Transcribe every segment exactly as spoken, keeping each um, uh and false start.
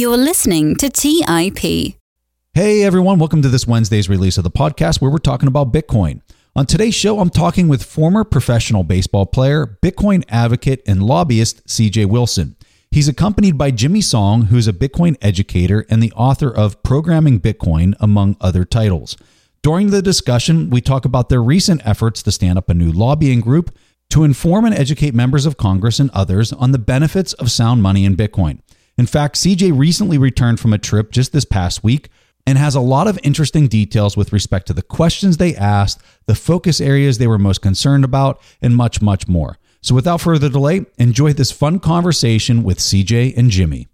You're listening to T I P. Hey everyone, welcome to this Wednesday's release of the podcast where we're talking about Bitcoin. On today's show, I'm talking with former professional baseball player, Bitcoin advocate, and lobbyist C J Wilson. He's accompanied by Jimmy Song, who's a Bitcoin educator and the author of Programming Bitcoin, among other titles. During the discussion, we talk about their recent efforts to stand up a new lobbying group to inform and educate members of Congress and others on the benefits of sound money in Bitcoin. In fact, C J recently returned from a trip just this past week and has a lot of interesting details with respect to the questions they asked, the focus areas they were most concerned about, and much, much more. So without further delay, enjoy this fun conversation with C J and Jimmy.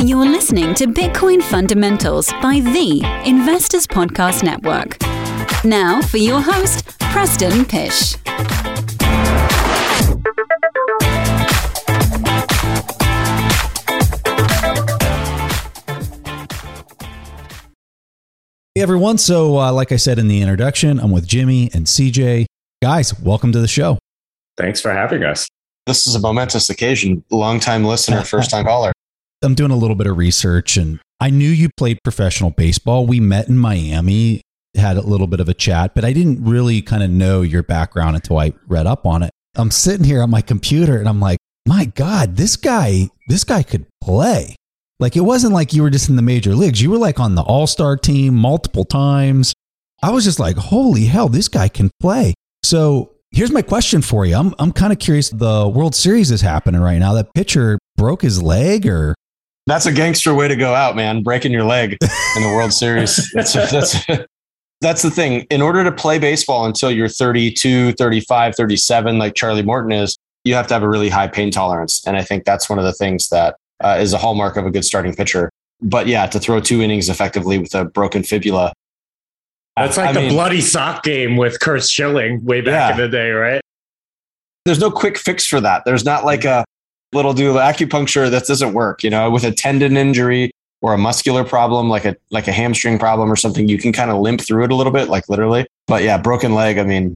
You're listening to Bitcoin Fundamentals by The Investor's Podcast Network. Now for your host, Preston Pysh. Hey everyone, so uh, like I said in the introduction, I'm with Jimmy and C J. Guys, welcome to the show. Thanks for having us. This is a momentous occasion. Longtime listener, first time caller. I'm doing a little bit of research and I knew you played professional baseball. We met in Miami, had a little bit of a chat, but I didn't really kind of know your background until I read up on it. I'm sitting here on my computer and I'm like, my God, this guy, this guy could play. Like, it wasn't like you were just in the major leagues. You were like on the all-star team multiple times. I was just like, holy hell, this guy can play. So here's my question for you. I'm I'm kind of curious. The World Series is happening right now. That pitcher broke his leg, or? That's a gangster way to go out, man. Breaking your leg in the World Series. That's, that's, that's the thing. In order to play baseball until you're thirty-two, thirty-five, thirty-seven, like Charlie Morton is, you have to have a really high pain tolerance. And I think that's one of the things that Uh, is a hallmark of a good starting pitcher. But yeah, to throw two innings effectively with a broken fibula. That's like I the mean, bloody sock game with Curt Schilling way back yeah. in the day, right? There's no quick fix for that. There's not like a little do acupuncture that doesn't work. You know, with a tendon injury or a muscular problem, like a like a hamstring problem or something, you can kind of limp through it a little bit, like literally. But yeah, broken leg, I mean.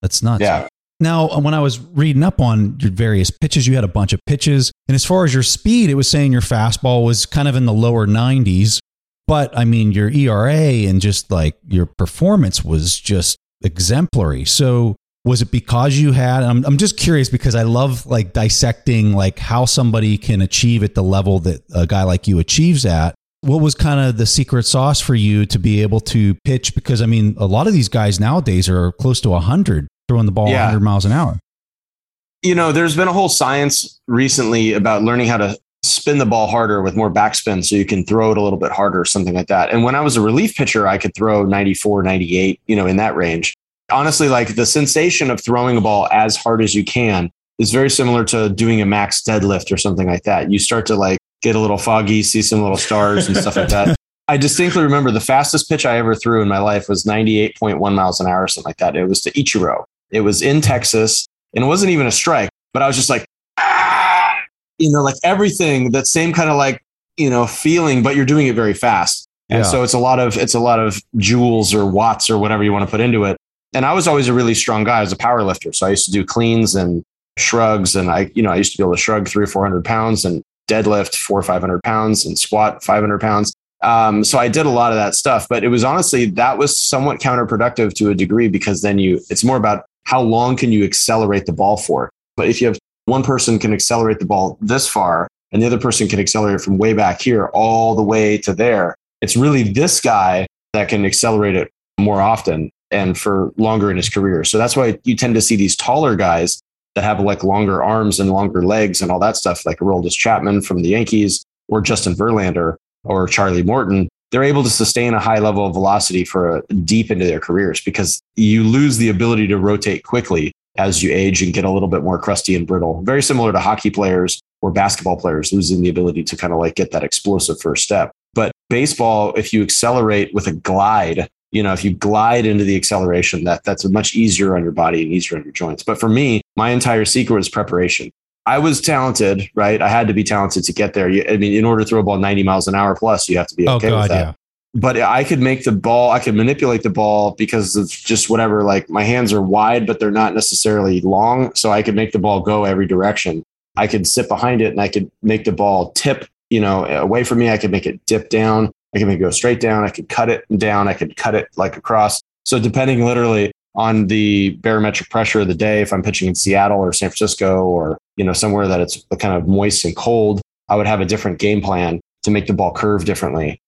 That's nuts. Yeah. Now, when I was reading up on your various pitches, you had a bunch of pitches. And as far as your speed, it was saying your fastball was kind of in the lower nineties. But I mean, your E R A and just like your performance was just exemplary. So was it because you had, I'm, I'm just curious because I love like dissecting like how somebody can achieve at the level that a guy like you achieves at. What was kind of the secret sauce for you to be able to pitch? Because I mean, a lot of these guys nowadays are close to one hundred. Throwing the ball yeah. one hundred miles an hour. You know, there's been a whole science recently about learning how to spin the ball harder with more backspin so you can throw it a little bit harder or something like that. And when I was a relief pitcher, I could throw ninety-four, ninety-eight, you know, in that range. Honestly, like the sensation of throwing a ball as hard as you can is very similar to doing a max deadlift or something like that. You start to like get a little foggy, see some little stars and stuff like that. I distinctly remember the fastest pitch I ever threw in my life was ninety-eight point one miles an hour or something like that. It was to Ichiro. It was in Texas and it wasn't even a strike, but I was just like, ah! You know, like everything, that same kind of like, you know, feeling, but you're doing it very fast. And yeah. so it's a lot of, it's a lot of joules or watts or whatever you want to put into it. And I was always a really strong guy. I was a power lifter. So I used to do cleans and shrugs. And I, you know, I used to be able to shrug three or four hundred pounds and deadlift four or five hundred pounds and squat five hundred pounds. Um, so I did a lot of that stuff, but it was honestly, that was somewhat counterproductive to a degree because then you, it's more about how long can you accelerate the ball for? But if you have one person can accelerate the ball this far and the other person can accelerate from way back here all the way to there, it's really this guy that can accelerate it more often and for longer in his career. So that's why you tend to see these taller guys that have like longer arms and longer legs and all that stuff, like Aroldis Chapman from the Yankees or Justin Verlander or Charlie Morton. They're able to sustain a high level of velocity for a, deep into their careers because you lose the ability to rotate quickly as you age and get a little bit more crusty and brittle. Very similar to hockey players or basketball players losing the ability to kind of like get that explosive first step. But baseball, if you accelerate with a glide, you know, if you glide into the acceleration, that that's much easier on your body and easier on your joints. But for me, my entire secret was preparation. I was talented, right? I had to be talented to get there. I mean, in order to throw a ball ninety miles an hour plus, you have to be okay oh God, with that. Yeah. But I could make the ball, I could manipulate the ball because of just whatever, like my hands are wide, but they're not necessarily long. So I could make the ball go every direction. I could sit behind it and I could make the ball tip, you know, away from me. I could make it dip down. I could make it go straight down. I could cut it down. I could cut it like across. So depending literally on the barometric pressure of the day, if I'm pitching in Seattle or San Francisco or, you know, somewhere that it's kind of moist and cold, I would have a different game plan to make the ball curve differently.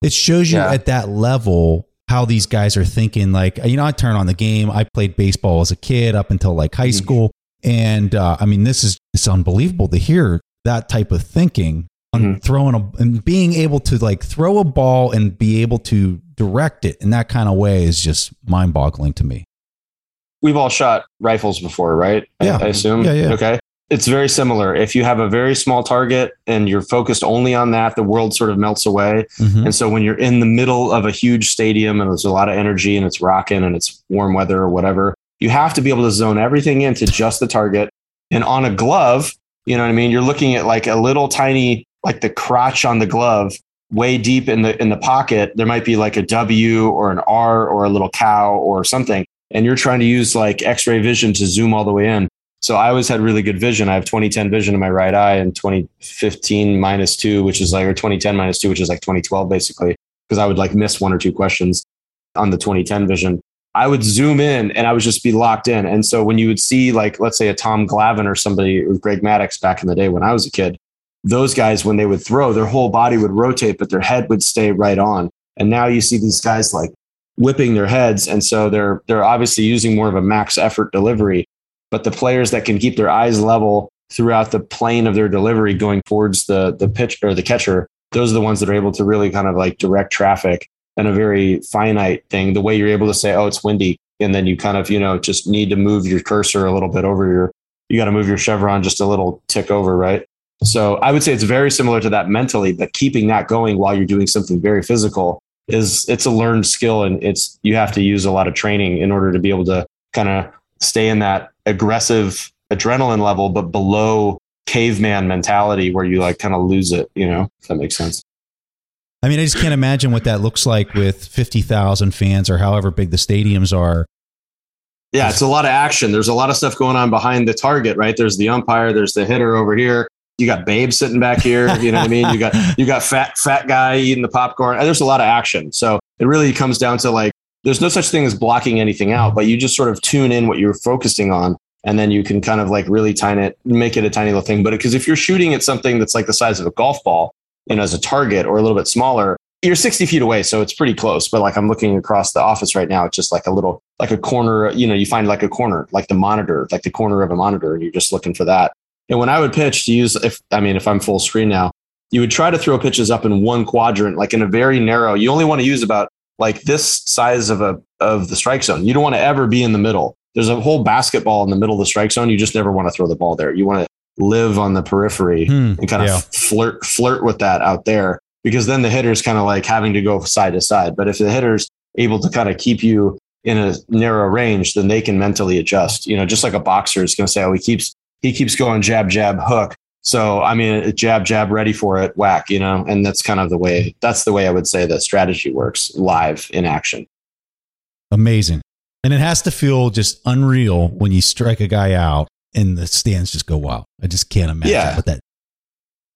It shows you yeah. at that level how these guys are thinking. Like, you know, I turn on the game. I played baseball as a kid up until like high school. And uh, I mean, this is it's unbelievable to hear that type of thinking on mm-hmm. throwing a, and being able to like throw a ball and be able to direct it in that kind of way is just mind boggling to me. We've all shot rifles before, right? Yeah. I, I assume. Yeah, yeah. Okay. It's very similar. If you have a very small target and you're focused only on that, the world sort of melts away. Mm-hmm. And so when you're in the middle of a huge stadium and there's a lot of energy and it's rocking and it's warm weather or whatever, you have to be able to zone everything into just the target. And on a glove, you know what I mean? You're looking at like a little tiny, like the crotch on the glove, way deep in the in the pocket. There might be like a W or an R or a little cow or something. And you're trying to use like X-ray vision to zoom all the way in. So I always had really good vision. I have twenty ten vision in my right eye and twenty fifteen minus two, which is like, or twenty ten minus two, which is like twenty twelve basically, because I would like miss one or two questions on the twenty ten vision. I would zoom in and I would just be locked in. And so when you would see like, let's say a Tom Glavine or somebody, or Greg Maddux back in the day when I was a kid, those guys, when they would throw, their whole body would rotate, but their head would stay right on. And now you see these guys like whipping their heads. And so they're, they're obviously using more of a max effort delivery. But the players that can keep their eyes level throughout the plane of their delivery going towards the the pitch or the catcher, those are the ones that are able to really kind of like direct traffic in a very finite thing. The way you're able to say, oh, it's windy. And then you kind of, you know, just need to move your cursor a little bit over your, you got to move your chevron just a little tick over, right? So I would say it's very similar to that mentally, but keeping that going while you're doing something very physical is, it's a learned skill. And it's, you have to use a lot of training in order to be able to kind of stay in that aggressive adrenaline level, but below caveman mentality where you like kind of lose it, you know, if that makes sense. I mean, I just can't imagine what that looks like with fifty thousand fans or however big the stadiums are. Yeah, it's a lot of action. There's a lot of stuff going on behind the target, right? There's the umpire, there's the hitter over here. You got Babe sitting back here. You know what I mean? You got, you got fat, fat guy eating the popcorn. There's a lot of action. So it really comes down to like, there's no such thing as blocking anything out, but you just sort of tune in what you're focusing on. And then you can kind of like really tiny it, make it a tiny little thing. But because if you're shooting at something that's like the size of a golf ball, you know, as a target or a little bit smaller, you're sixty feet away. So it's pretty close. But like I'm looking across the office right now, it's just like a little, like a corner, you know, you find like a corner, like the monitor, like the corner of a monitor. And you're just looking for that. And when I would pitch to use, if I mean, if I'm full screen now, you would try to throw pitches up in one quadrant, like in a very narrow, you only want to use about like this size of a of the strike zone. You don't want to ever be in the middle. There's a whole basketball in the middle of the strike zone. You just never want to throw the ball there. You want to live on the periphery hmm, and kind yeah. of flirt flirt with that out there, because then the hitter's kind of like having to go side to side. But if the hitter's able to kind of keep you in a narrow range, then they can mentally adjust. You know, just like a boxer is going to say, oh, he keeps he keeps going jab, jab, hook. So, I mean, jab, jab, ready for it, whack, you know, and that's kind of the way, that's the way I would say that strategy works live in action. Amazing. And it has to feel just unreal when you strike a guy out and the stands just go wild. I just can't imagine yeah. what that.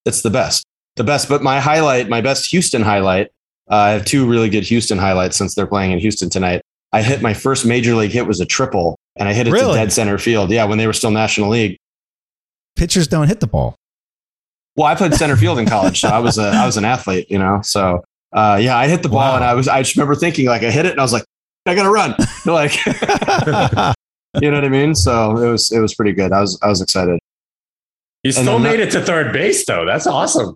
It's the best, the best. But my highlight, my best Houston highlight, uh, I have two really good Houston highlights since they're playing in Houston tonight. I hit my first major league hit was a triple and I hit it really? to dead center field. Yeah. When they were still National League. Pitchers don't hit the ball. Well, I played center field in college, so I was a I was an athlete, you know. So uh, yeah, I hit the ball, wow. and I was I just remember thinking like I hit it, and I was like, I gotta run, like you know what I mean. So it was it was pretty good. I was I was excited. You still made that, it to third base, though. That's awesome.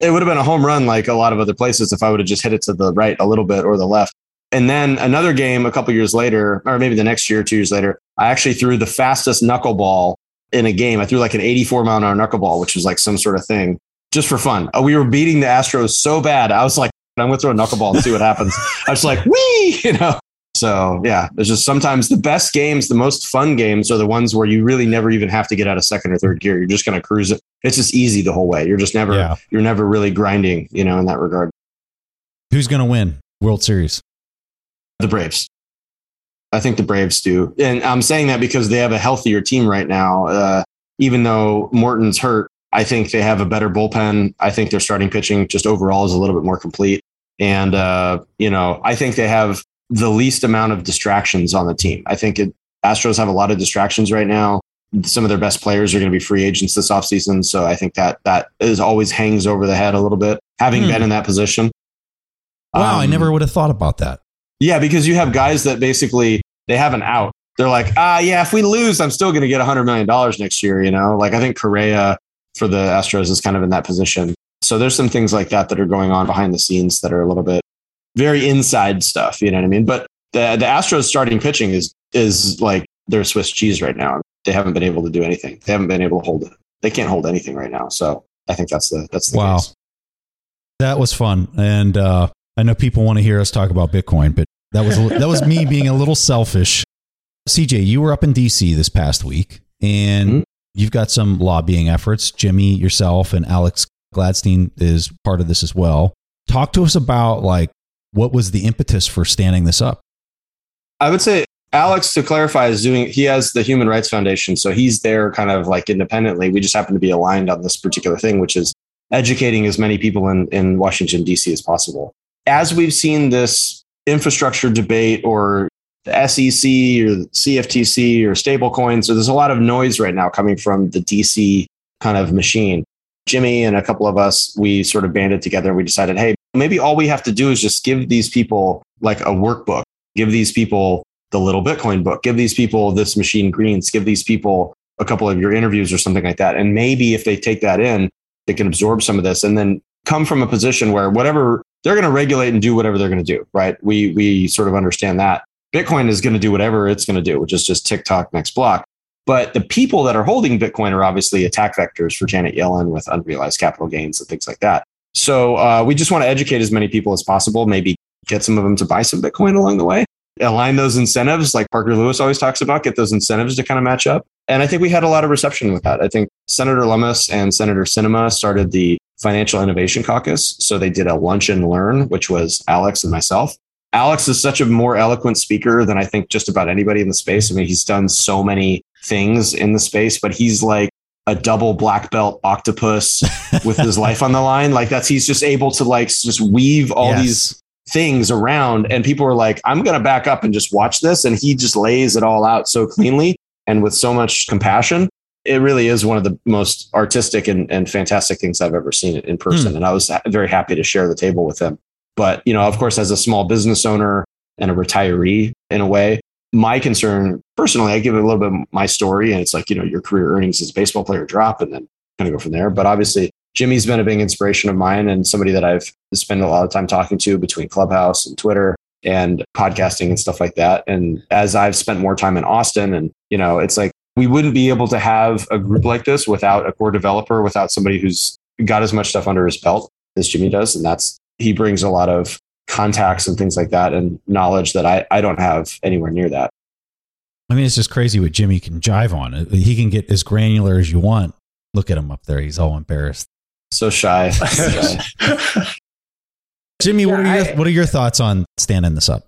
It would have been a home run, like a lot of other places, if I would have just hit it to the right a little bit or the left. And then another game, a couple years later, or maybe the next year, two years later, I actually threw the fastest knuckleball in a game. I threw like an eighty-four mile an hour knuckleball, which was like some sort of thing just for fun. Oh, we were beating the Astros so bad. I was like, I'm going to throw a knuckleball and see what happens. I was like, wee, you know? So yeah, there's just sometimes the best games, the most fun games are the ones where you really never even have to get out of second or third gear. You're just going to cruise it. It's just easy the whole way. You're just never, yeah. you're never really grinding, you know, in that regard. Who's going to win World Series? The Braves. I think the Braves do. And I'm saying that because they have a healthier team right now. Uh, even though Morton's hurt, I think they have a better bullpen. I think their starting pitching just overall is a little bit more complete. And, uh, you know, I think they have the least amount of distractions on the team. I think it, Astros have a lot of distractions right now. Some of their best players are going to be free agents this offseason. So I think that that is always hangs over the head a little bit, having hmm. been in that position. Wow, um, I never would have thought about that. Yeah, because you have guys that basically they have an out. They're like, ah, yeah, if we lose, I'm still going to get one hundred million dollars next year. You know, like I think Correa for the Astros is kind of in that position. So there's some things like that that are going on behind the scenes that are a little bit very inside stuff. You know what I mean? But the, the Astros starting pitching is is like their Swiss cheese right now. They haven't been able to do anything. They haven't been able to hold it. They can't hold anything right now. So I think that's the that's the wow. case. That was fun. And uh, I know people want to hear us talk about Bitcoin, but that was that was me being a little selfish. C J, you were up in D C this past week, and mm-hmm. you've got some lobbying efforts. Jimmy, yourself, and Alex Gladstein is part of this as well. Talk to us about like what was the impetus for standing this up? I would say Alex, to clarify, is doing, he has the Human Rights Foundation. So he's there kind of like independently. We just happen to be aligned on this particular thing, which is educating as many people in, in Washington, D C as possible. As we've seen this infrastructure debate or the S E C or the C F T C or stablecoins, so there's a lot of noise right now coming from the D C kind of machine. Jimmy and a couple of us, we sort of banded together and we decided, hey, maybe all we have to do is just give these people like a workbook, give these people the little Bitcoin book, give these people this machine greens, give these people a couple of your interviews or something like that. And maybe if they take that in, they can absorb some of this and then come from a position where whatever they're going to regulate and do whatever they're going to do. Right. We, we sort of understand that Bitcoin is going to do whatever it's going to do, which is just TikTok next block. But the people that are holding Bitcoin are obviously attack vectors for Janet Yellen with unrealized capital gains and things like that. So uh, we just want to educate as many people as possible, maybe get some of them to buy some Bitcoin along the way. Align those incentives, like Parker Lewis always talks about, get those incentives to kind of match up. And I think we had a lot of reception with that. I think Senator Lummis and Senator Sinema started the Financial Innovation Caucus. So they did a lunch and learn, which was Alex and myself. Alex is such a more eloquent speaker than I think just about anybody in the space. I mean, he's done so many things in the space, but he's like a double black belt octopus with his life on the line. Like that's, he's just able to like just weave all yes. these things around, and people are like, I'm going to back up and just watch this. And he just lays it all out so cleanly and with so much compassion. It really is one of the most artistic and, and fantastic things I've ever seen in person. Mm. And I was very happy to share the table with him. But, you know, of course, as a small business owner and a retiree in a way, my concern personally, I give it a little bit of my story, and it's like, you know, your career earnings as a baseball player drop and then kind of go from there. But obviously, Jimmy's been a big inspiration of mine and somebody that I've spent a lot of time talking to between Clubhouse and Twitter and podcasting and stuff like that. And as I've spent more time in Austin, and, you know, it's like we wouldn't be able to have a group like this without a core developer, without somebody who's got as much stuff under his belt as Jimmy does. And that's, he brings a lot of contacts and things like that and knowledge that I, I don't have anywhere near that. I mean, it's just crazy what Jimmy can jive on. He can get as granular as you want. Look at him up there. He's all embarrassed. So shy. So shy. Jimmy, yeah, what, are your, I, what are your thoughts on standing this up?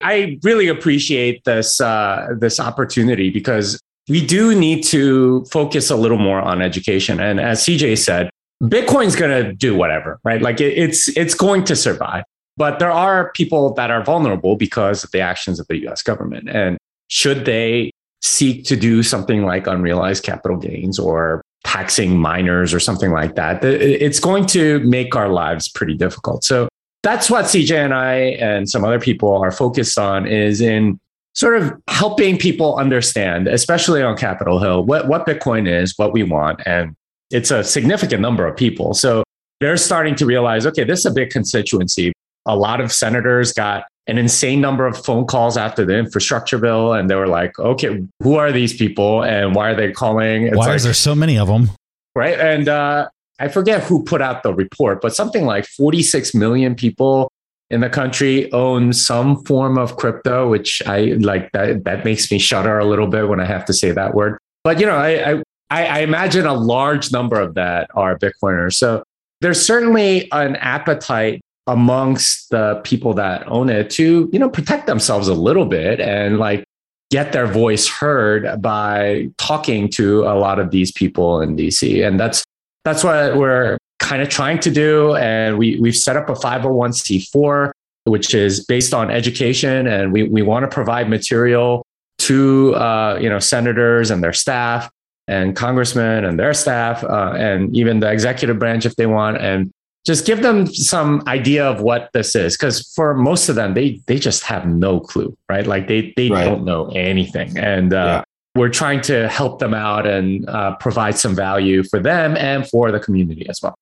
I really appreciate this, uh, this opportunity, because we do need to focus a little more on education. And as C J said, Bitcoin's going to do whatever, right? Like it, it's, it's going to survive, but there are people that are vulnerable because of the actions of the U S government. And should they seek to do something like unrealized capital gains or taxing minors or something like that, it's going to make our lives pretty difficult. So that's what C J and I and some other people are focused on, is in sort of helping people understand, especially on Capitol Hill, what, what Bitcoin is, what we want. And it's a significant number of people. So they're starting to realize, okay, this is a big constituency. A lot of senators got an insane number of phone calls after the infrastructure bill. And they were like, okay, who are these people and why are they calling? It's why like, is there so many of them? Right. And uh, I forget who put out the report, but something like forty-six million people in the country own some form of crypto, which I like that, that makes me shudder a little bit when I have to say that word. But, you know, I, I, I imagine a large number of that are Bitcoiners. So there's certainly an appetite amongst the people that own it to, you know, protect themselves a little bit and like get their voice heard by talking to a lot of these people in D C. And that's that's what we're kind of trying to do. And we, we've set up a five oh one c four, which is based on education. And we, we want to provide material to uh, you know, senators and their staff, and congressmen and their staff, uh, and even the executive branch if they want, and just give them some idea of what this is. Because for most of them, they they just have no clue, right? Like they they right. don't know anything. And uh, yeah. we're trying to help them out and uh, provide some value for them and for the community as well.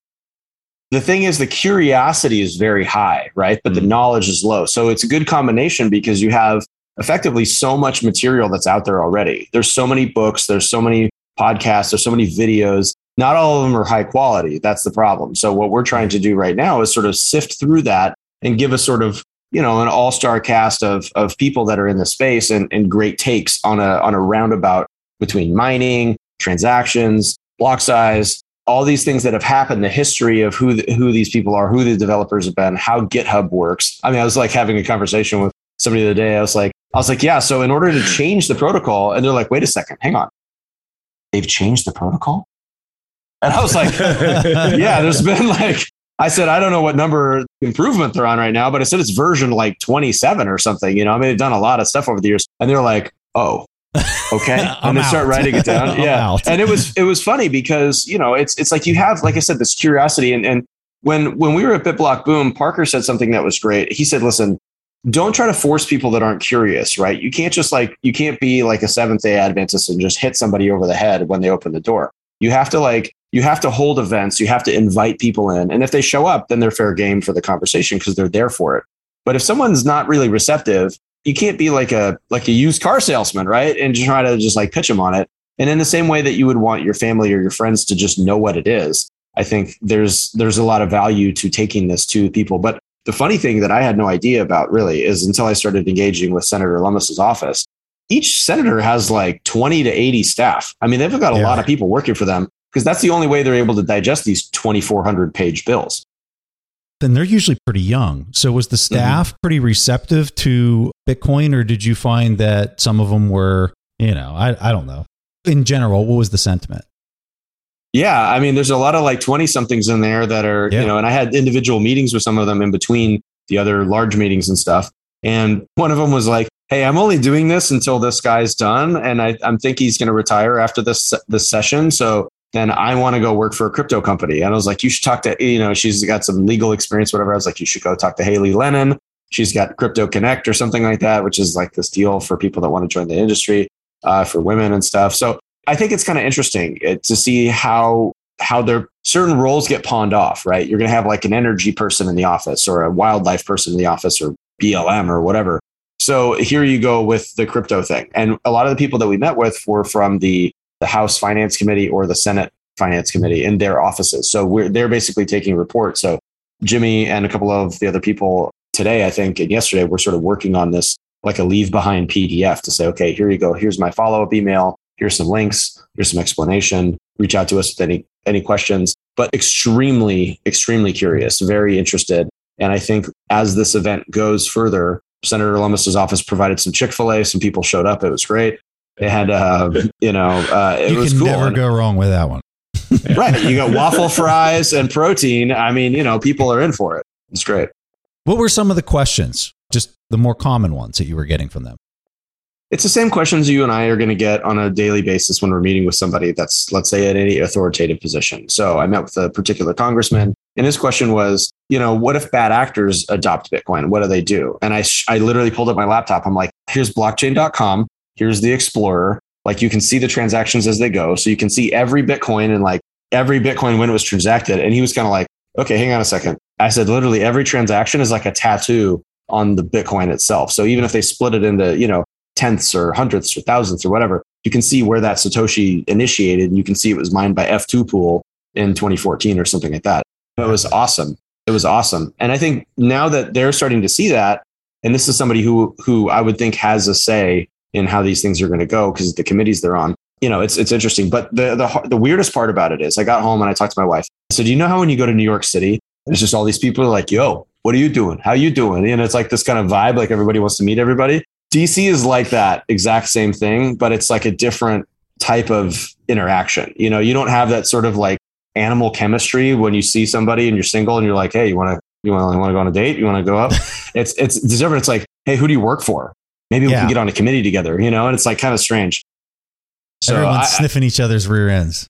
The thing is, the curiosity is very high, right? But mm-hmm. the knowledge is low. So it's a good combination, because you have effectively so much material that's out there already. There's so many books, there's so many podcasts, there's so many videos. Not all of them are high quality. That's the problem. So what we're trying to do right now is sort of sift through that and give a sort of, you know, an all-star cast of of people that are in the space, and, and great takes on a on a roundabout between mining, transactions, block size, all these things that have happened, the history of who the, who these people are, who the developers have been, how GitHub works. I mean, I was like having a conversation with somebody the other day. I was like, I was like, yeah, so in order to change the protocol, and they're like, wait a second, hang on. They've changed the protocol? And I was like, yeah, there's been like, I said, I don't know what number improvement they're on right now, but I said it's version like twenty-seven or something. You know, I mean, they've done a lot of stuff over the years. And they're like, oh, okay. And they out. start writing it down. Yeah. Out. And it was, it was funny because, you know, it's, it's like you have, like I said, this curiosity. And, and when, when we were at BitBlock Boom, Parker said something that was great. He said, listen, don't try to force people that aren't curious, right? You can't just like, you can't be like a Seventh-day Adventist and just hit somebody over the head when they open the door. You have to like, you have to hold events, you have to invite people in. And if they show up, then they're fair game for the conversation because they're there for it. But if someone's not really receptive, you can't be like a, like a used car salesman, right? And just try to just like pitch them on it. And in the same way that you would want your family or your friends to just know what it is, I think there's, there's a lot of value to taking this to people. But the funny thing that I had no idea about really is until I started engaging with Senator Lummis's office, each senator has like twenty to eighty staff. I mean, they've got a yeah. lot of people working for them because that's the only way they're able to digest these twenty-four hundred page bills. Then they're usually pretty young. So was the staff mm-hmm. pretty receptive to Bitcoin, or did you find that some of them were, you know, I, I don't know. In general, what was the sentiment? Yeah, I mean, there's a lot of like twenty somethings in there that are, yeah. you know, and I had individual meetings with some of them in between the other large meetings and stuff. And one of them was like, hey, I'm only doing this until this guy's done. And I, I think he's going to retire after this this session. So then I want to go work for a crypto company. And I was like, you should talk to, you know, she's got some legal experience, whatever. I was like, you should go talk to Haley Lennon. She's got Crypto Connect or something like that, which is like this deal for people that want to join the industry uh, for women and stuff. So I think it's kind of interesting to see how how their certain roles get pawned off, right? You're going to have like an energy person in the office or a wildlife person in the office or B L M or whatever. So here you go with the crypto thing. And a lot of the people that we met with were from the, the House Finance Committee or the Senate Finance Committee in their offices. So we're, they're basically taking reports. So Jimmy and a couple of the other people today, I think, and yesterday, we're sort of working on this like a leave behind P D F to say, okay, here you go. Here's my follow-up email. Here's some links, here's some explanation, reach out to us with any, any questions, but extremely, extremely curious, very interested. And I think as this event goes further, Senator Lummis's office provided some Chick-fil-A, some people showed up, it was great. It had, uh, you know, uh, it you was cool. You can never go wrong with that one. Right, you got waffle fries and protein. I mean, you know, people are in for it. It's great. What were some of the questions, just the more common ones that you were getting from them? It's the same questions you and I are going to get on a daily basis when we're meeting with somebody that's, let's say, at any authoritative position. So I met with a particular congressman, and his question was, you know, what if bad actors adopt Bitcoin? What do they do? And I, sh- I literally pulled up my laptop. I'm like, here's blockchain dot com. Here's the Explorer. Like, you can see the transactions as they go. So you can see every Bitcoin and like every Bitcoin when it was transacted. And he was kind of like, okay, hang on a second. I said, literally every transaction is like a tattoo on the Bitcoin itself. So even if they split it into, you know, tenths or hundredths or thousandths or whatever, you can see where that Satoshi initiated, and you can see it was mined by F two Pool in twenty fourteen or something like that. It was awesome. It was awesome. And I think now that they're starting to see that, and this is somebody who who I would think has a say in how these things are going to go because the committees they're on, you know, it's it's interesting. But the, the the weirdest part about it is I got home and I talked to my wife. I said, you know how when you go to New York City, it's just all these people are like, yo, what are you doing? How you doing? And it's like this kind of vibe, like everybody wants to meet everybody. D C is like that exact same thing, but it's like a different type of interaction. You know, you don't have that sort of like animal chemistry when you see somebody and you're single and you're like, hey, you want to, you want to go on a date? You want to go up? it's, it's different. It's like, hey, who do you work for? Maybe yeah. we can get on a committee together, you know, and it's like kind of strange. So everyone's I, sniffing each other's rear ends.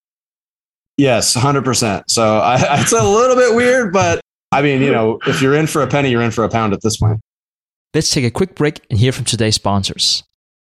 Yes, one hundred percent. So I, it's a little bit weird, but I mean, you know, if you're in for a penny, you're in for a pound at this point. Let's take a quick break and hear from today's sponsors.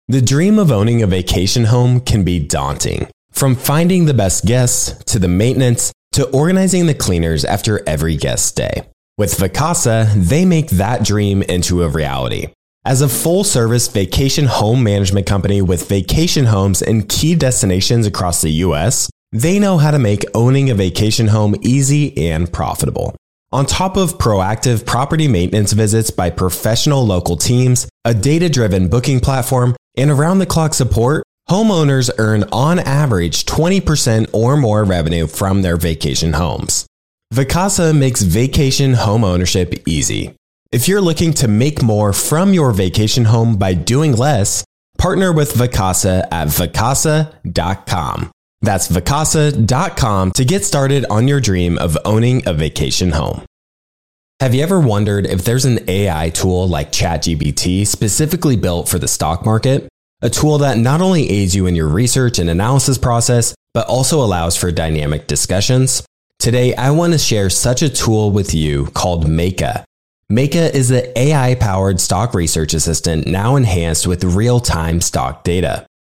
The dream of owning a vacation home can be daunting. From finding the best guests, to the maintenance, to organizing the cleaners after every guest stay. With Vacasa, they make that dream into a reality. As a full-service vacation home management company with vacation homes in key destinations across the U S, they know how to make owning a vacation home easy and profitable. On top of proactive property maintenance visits by professional local teams, a data-driven booking platform, and around-the-clock support, homeowners earn on average twenty percent or more revenue from their vacation homes. Vacasa makes vacation home ownership easy. If you're looking to make more from your vacation home by doing less, partner with Vacasa at vacasa dot com. That's vacasa dot com to get started on your dream of owning a vacation home. Have you ever wondered if there's an A I tool like ChatGPT specifically built for the stock market? A tool that not only aids you in your research and analysis process, but also allows for dynamic discussions? Today, I want to share such a tool with you called Meyka. Meyka is the A I-powered stock research assistant now enhanced with real-time stock data.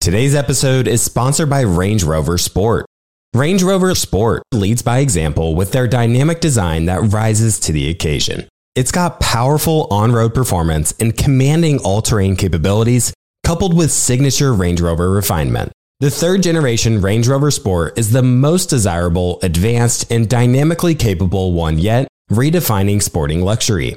Today's episode is sponsored by Range Rover Sport. Range Rover Sport leads by example with their dynamic design that rises to the occasion. It's got powerful on-road performance and commanding all-terrain capabilities, coupled with signature Range Rover refinement. The third-generation Range Rover Sport is the most desirable, advanced, and dynamically capable one yet, redefining sporting luxury.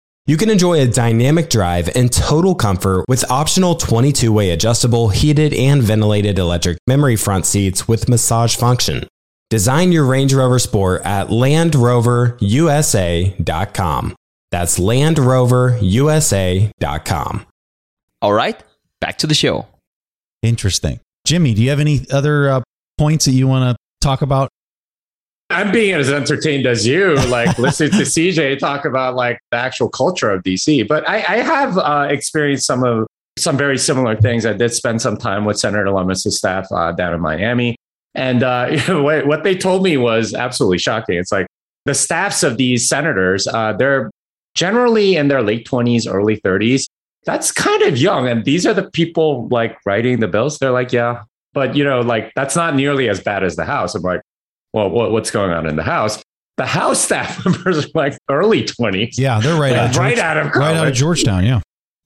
You can enjoy a dynamic drive and total comfort with optional twenty-two way adjustable, heated, and ventilated electric memory front seats with massage function. Design your Range Rover Sport at land rover U S A dot com. That's land rover U S A dot com. All right, back to the show. Interesting. Jimmy, do you have any other uh, points that you want to talk about? I'm being as entertained as you, like listening to C J talk about like the actual culture of D C. But I, I have uh, experienced some of some very similar things. I did spend some time with Senator Lummis' staff uh, down in Miami. And uh, you know, what, what they told me was absolutely shocking. It's like the staffs of these senators, uh, they're generally in their late twenties, early thirties. That's kind of young. And these are the people like writing the bills. They're like, yeah, but, you know, like that's not nearly as bad as the House. I'm like, well, what's going on in the House? The House staff members are like early twenties. Yeah, they're right, like out, right out of college. Right out of Georgetown, yeah.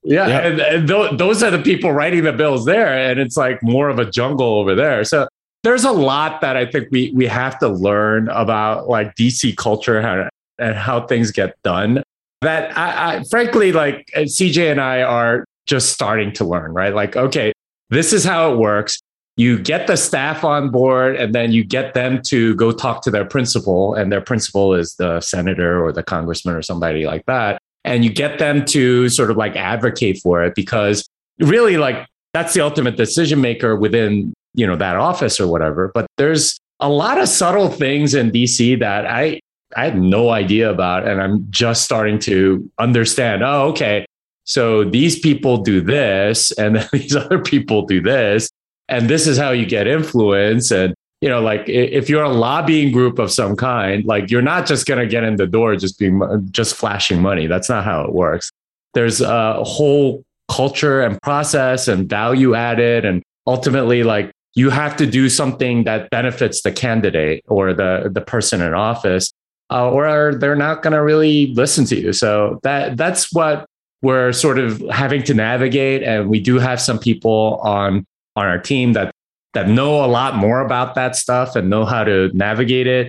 Yeah, yeah. And, and th- those are the people writing the bills there. And it's like more of a jungle over there. So there's a lot that I think we we have to learn about like D C culture and, and how things get done. That I, I frankly, like C J and I are just starting to learn, right? Like, okay, this is how it works. You get the staff on board, and then you get them to go talk to their principal, and their principal is the senator or the congressman or somebody like that. And you get them to sort of like advocate for it, because really like that's the ultimate decision maker within, you know, that office or whatever. But there's a lot of subtle things in D C that I, I had no idea about, and I'm just starting to understand, oh, okay, so these people do this, and then these other people do this. And this is how you get influence. And you know, like if you're a lobbying group of some kind, like you're not just going to get in the door just being just flashing money. That's not how it works. There's a whole culture and process and value added. And ultimately, like you have to do something that benefits the candidate or the, the person in office, uh, or they're not going to really listen to you. So that that's what we're sort of having to navigate. And we do have some people on on our team that that know a lot more about that stuff and know how to navigate it.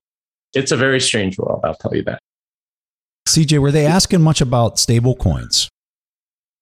It's a very strange world, I'll tell you that. C J, were they asking much about stable coins?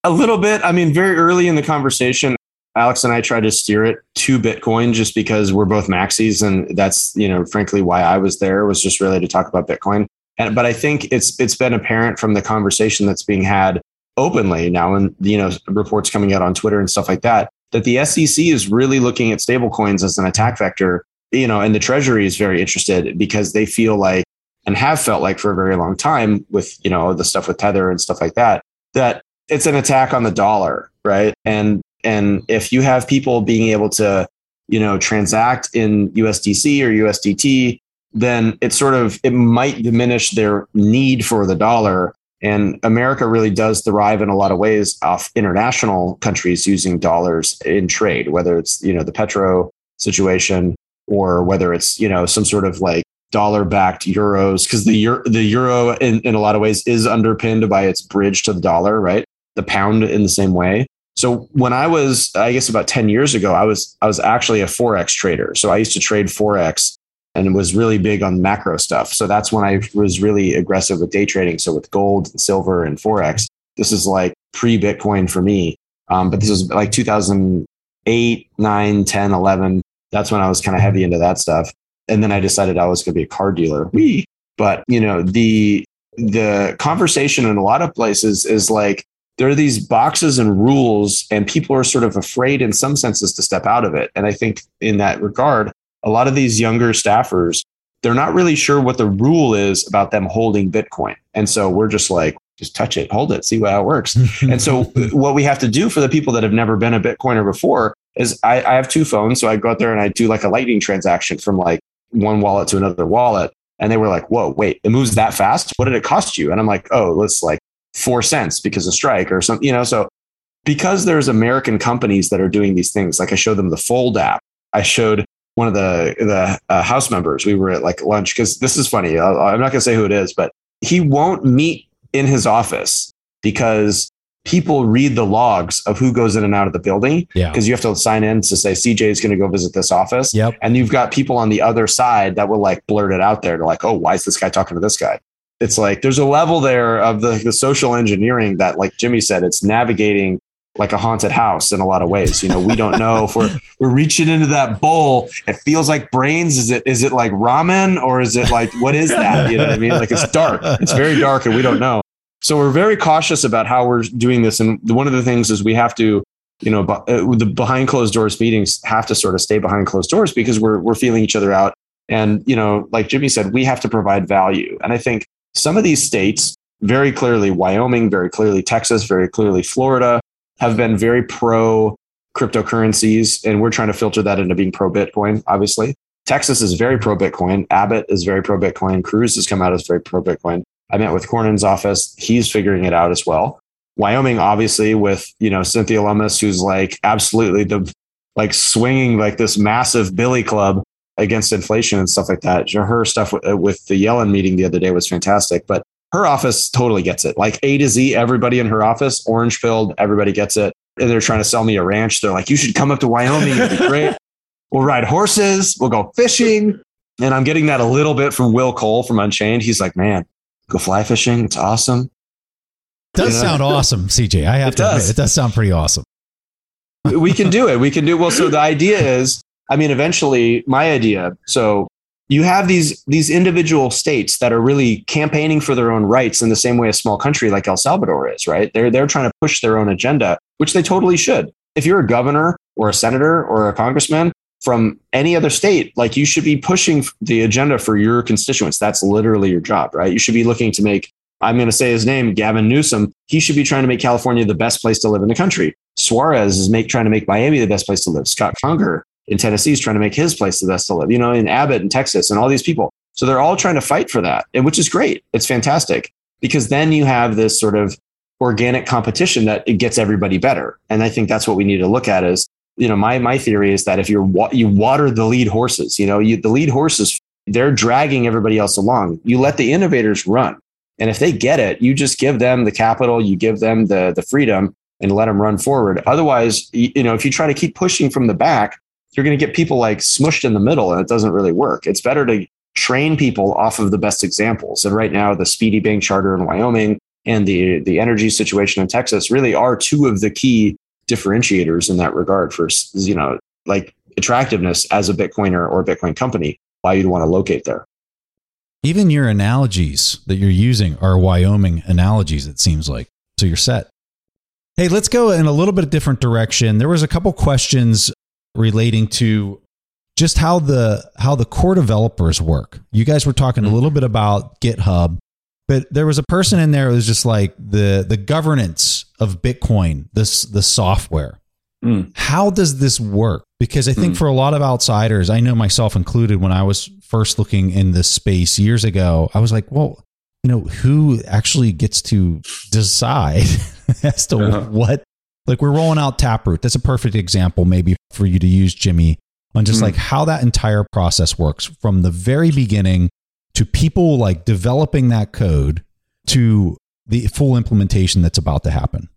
A little bit. I mean, very early in the conversation, Alex and I tried to steer it to Bitcoin just because we're both maxis. And that's, you know, frankly, why I was there was just really to talk about Bitcoin. And, but I think it's it's been apparent from the conversation that's being had openly now and, you know, reports coming out on Twitter and stuff like that, that the S E C is really looking at stablecoins as an attack vector, you know, and the Treasury is very interested because they feel like, and have felt like for a very long time with, you know, the stuff with Tether and stuff like that, that it's an attack on the dollar, right? And, and if you have people being able to, you know, transact in U S D C or U S D T, then it sort of, it might diminish their need for the dollar. And America really does derive in a lot of ways off international countries using dollars in trade, whether it's, you know, the Petro situation or whether it's, you know, some sort of like dollar-backed euros, because the euro, the euro in, in a lot of ways is underpinned by its bridge to the dollar, right? The pound in the same way. So when I was, I guess about ten years ago, I was I was actually a Forex trader. So I used to trade Forex and was really big on macro stuff. So that's when I was really aggressive with day trading. So with gold, and silver, and Forex, this is like pre-Bitcoin for me. Um, but this was like two thousand eight, nine, ten, eleven. That's when I was kind of heavy into that stuff. And then I decided I was going to be a car dealer. Whee! But, you know, the the conversation in a lot of places is like, there are these boxes and rules and people are sort of afraid in some senses to step out of it. And I think in that regard, a lot of these younger staffers, they're not really sure what the rule is about them holding Bitcoin. And so we're just like, just touch it, hold it, see how it works. And so what we have to do for the people that have never been a Bitcoiner before is I, I have two phones. So I go out there and I do like a lightning transaction from like one wallet to another wallet. And they were like, whoa, wait, it moves that fast? What did it cost you? And I'm like, oh, let's like four cents because of strike or something, you know? So because there's American companies that are doing these things, like I showed them the Fold app, I showed one of the the uh, house members, we were at like lunch, because this is funny. I, I'm not going to say who it is, but he won't meet in his office because people read the logs of who goes in and out of the building. Yeah. Because you have to sign in to say, C J is going to go visit this office. Yep. And you've got people on the other side that will like blurt it out there. They're like, oh, why is this guy talking to this guy? It's like, there's a level there of the, the social engineering that, like Jimmy said, it's navigating like a haunted house in a lot of ways. You know, we don't know if we're, we're reaching into that bowl. It feels like brains. Is it, is it like ramen or is it like, what is that? You know what I mean? Like it's dark, it's very dark and we don't know. So we're very cautious about how we're doing this. And one of the things is we have to, you know, be, the behind closed doors meetings have to sort of stay behind closed doors because we're, we're feeling each other out. And, you know, like Jimmy said, we have to provide value. And I think some of these states, very clearly Wyoming, very clearly Texas, very clearly Florida, have been very pro cryptocurrencies, and we're trying to filter that into being pro Bitcoin. Obviously, Texas is very pro Bitcoin. Abbott is very pro Bitcoin. Cruz has come out as very pro Bitcoin. I met with Cornyn's office; he's figuring it out as well. Wyoming, obviously, with you know Cynthia Lummis, who's like absolutely the like swinging like this massive billy club against inflation and stuff like that. Her stuff with the Yellen meeting the other day was fantastic, but her office totally gets it. Like A to Z, everybody in her office, orange filled, everybody gets it. And they're trying to sell me a ranch. They're like, you should come up to Wyoming. It'd be great. We'll ride horses. We'll go fishing. And I'm getting that a little bit from Will Cole from Unchained. He's like, man, go fly fishing. It's awesome. It does you know? sound awesome, C J. I have it to does. admit, it does sound pretty awesome. We can do it. We can do it. Well, so the idea is, I mean, eventually my idea. So you have these these individual states that are really campaigning for their own rights in the same way a small country like El Salvador is, right? They're they're trying to push their own agenda, which they totally should. If you're a governor or a senator or a congressman from any other state, like you should be pushing the agenda for your constituents. That's literally your job, right? You should be looking to make, I'm going to say his name, Gavin Newsom. He should be trying to make California the best place to live in the country. Suarez is make, trying to make Miami the best place to live. Scott Conger in Tennessee is trying to make his place the best to live, you know, in Abbott in Texas and all these people. So they're all trying to fight for that, which is great. It's fantastic because then you have this sort of organic competition that it gets everybody better. And I think that's what we need to look at is, you know, my, my theory is that if you're, wa- you water the lead horses, you know, you, the lead horses, they're dragging everybody else along. You let the innovators run. And if they get it, you just give them the capital, you give them the, the freedom and let them run forward. Otherwise, you, you know, if you try to keep pushing from the back, you're going to get people like smushed in the middle and it doesn't really work. It's better to train people off of the best examples. And right now, the Speedy Bank Charter in Wyoming and the, the energy situation in Texas really are two of the key differentiators in that regard for, you know, like attractiveness as a Bitcoiner or a Bitcoin company, why you'd want to locate there. Even your analogies that you're using are Wyoming analogies, it seems like. So you're set. Hey, let's go in a little bit different direction. There was a couple questions relating to just how the how the core developers work. You guys were talking a little bit about GitHub, but there was a person in there who was just like the the governance of Bitcoin, this the software. Mm. How does this work? Because I think mm. for a lot of outsiders, I know myself included, when I was first looking in this space years ago, I was like, well, you know, who actually gets to decide as to uh-huh. what? Like we're rolling out Taproot. That's a perfect example maybe for you to use, Jimmy, on just mm. like how that entire process works from the very beginning to people like developing that code to the full implementation that's about to happen.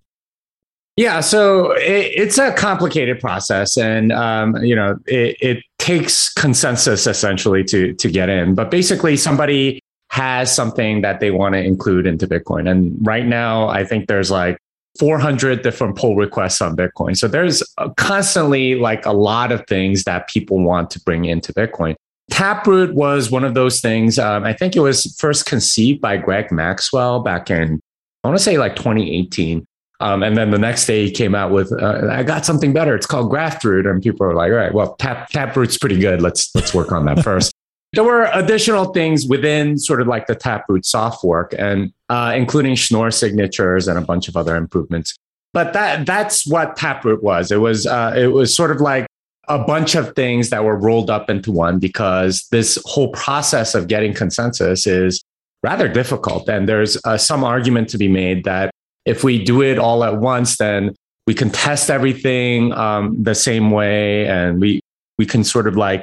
Yeah. So it, it's a complicated process and, um, you know, it, it takes consensus essentially to, to get in, but basically somebody has something that they want to include into Bitcoin. And right now I think there's like four hundred different pull requests on Bitcoin. So there's constantly like a lot of things that people want to bring into Bitcoin. Taproot was one of those things. Um, I think it was first conceived by Greg Maxwell back in, I want to say like twenty eighteen. Um, and then the next day he came out with, uh, I got something better. It's called Graftroot. And people are like, all right, well, tap, Taproot's pretty good. Let's, let's work on that first. There were additional things within sort of like the Taproot soft work and uh, including Schnorr signatures and a bunch of other improvements. But that that's what Taproot was. It was uh, it was sort of like a bunch of things that were rolled up into one because this whole process of getting consensus is rather difficult. And there's uh, some argument to be made that if we do it all at once, then we can test everything um, the same way. And we we can sort of like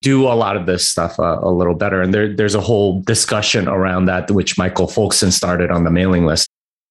do a lot of this stuff a, a little better. And there, there's a whole discussion around that, which Michael Folkson started on the mailing list.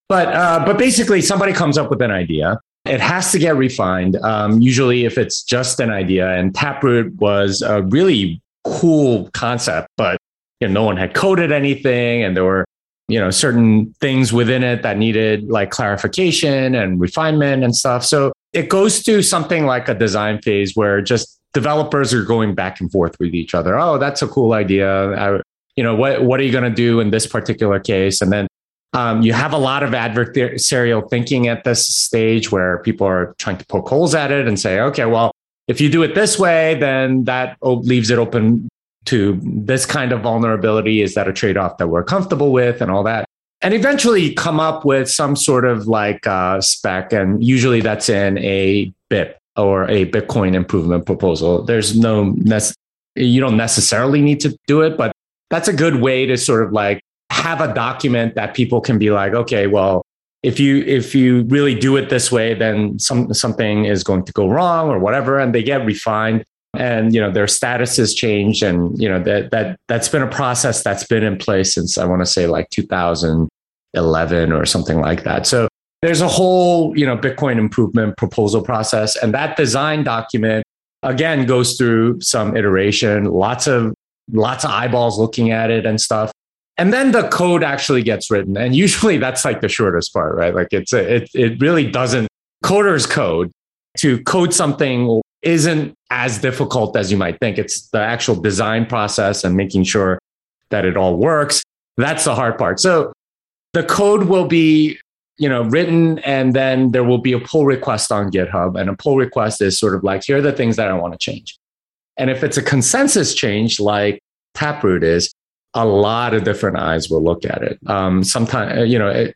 But uh, but basically, somebody comes up with an idea. It has to get refined, um, usually if it's just an idea. And Taproot was a really cool concept, but you know, no one had coded anything. And there were you know certain things within it that needed like clarification and refinement and stuff. So it goes to something like a design phase where just developers are going back and forth with each other. Oh, that's a cool idea. I, you know, what, what are you going to do in this particular case? And then um, you have a lot of adversarial thinking at this stage where people are trying to poke holes at it and say, okay, well, if you do it this way, then that leaves it open to this kind of vulnerability. Is that a trade-off that we're comfortable with and all that? And eventually come up with some sort of like uh, spec. And usually that's in a B I P. Or a Bitcoin improvement proposal. There's no, nec- you don't necessarily need to do it, but that's a good way to sort of like have a document that people can be like, okay, well, if you if you really do it this way, then some something is going to go wrong or whatever, and they get refined, and you know their status has changed, and you know that that that's been a process that's been in place since I want to say like two thousand eleven or something like that. So. There's a whole, you know, Bitcoin improvement proposal process, and that design document again goes through some iteration, lots of lots of eyeballs looking at it and stuff, and then the code actually gets written. And usually that's like the shortest part, right? Like it's a, it it really doesn't coders code to code something isn't as difficult as you might think. It's the actual design process and making sure that it all works. That's the hard part. So the code will be. You know, written, and then there will be a pull request on GitHub. And a pull request is sort of like, here are the things that I want to change. And if it's a consensus change, like Taproot is, a lot of different eyes will look at it. Um, sometimes, you know, it,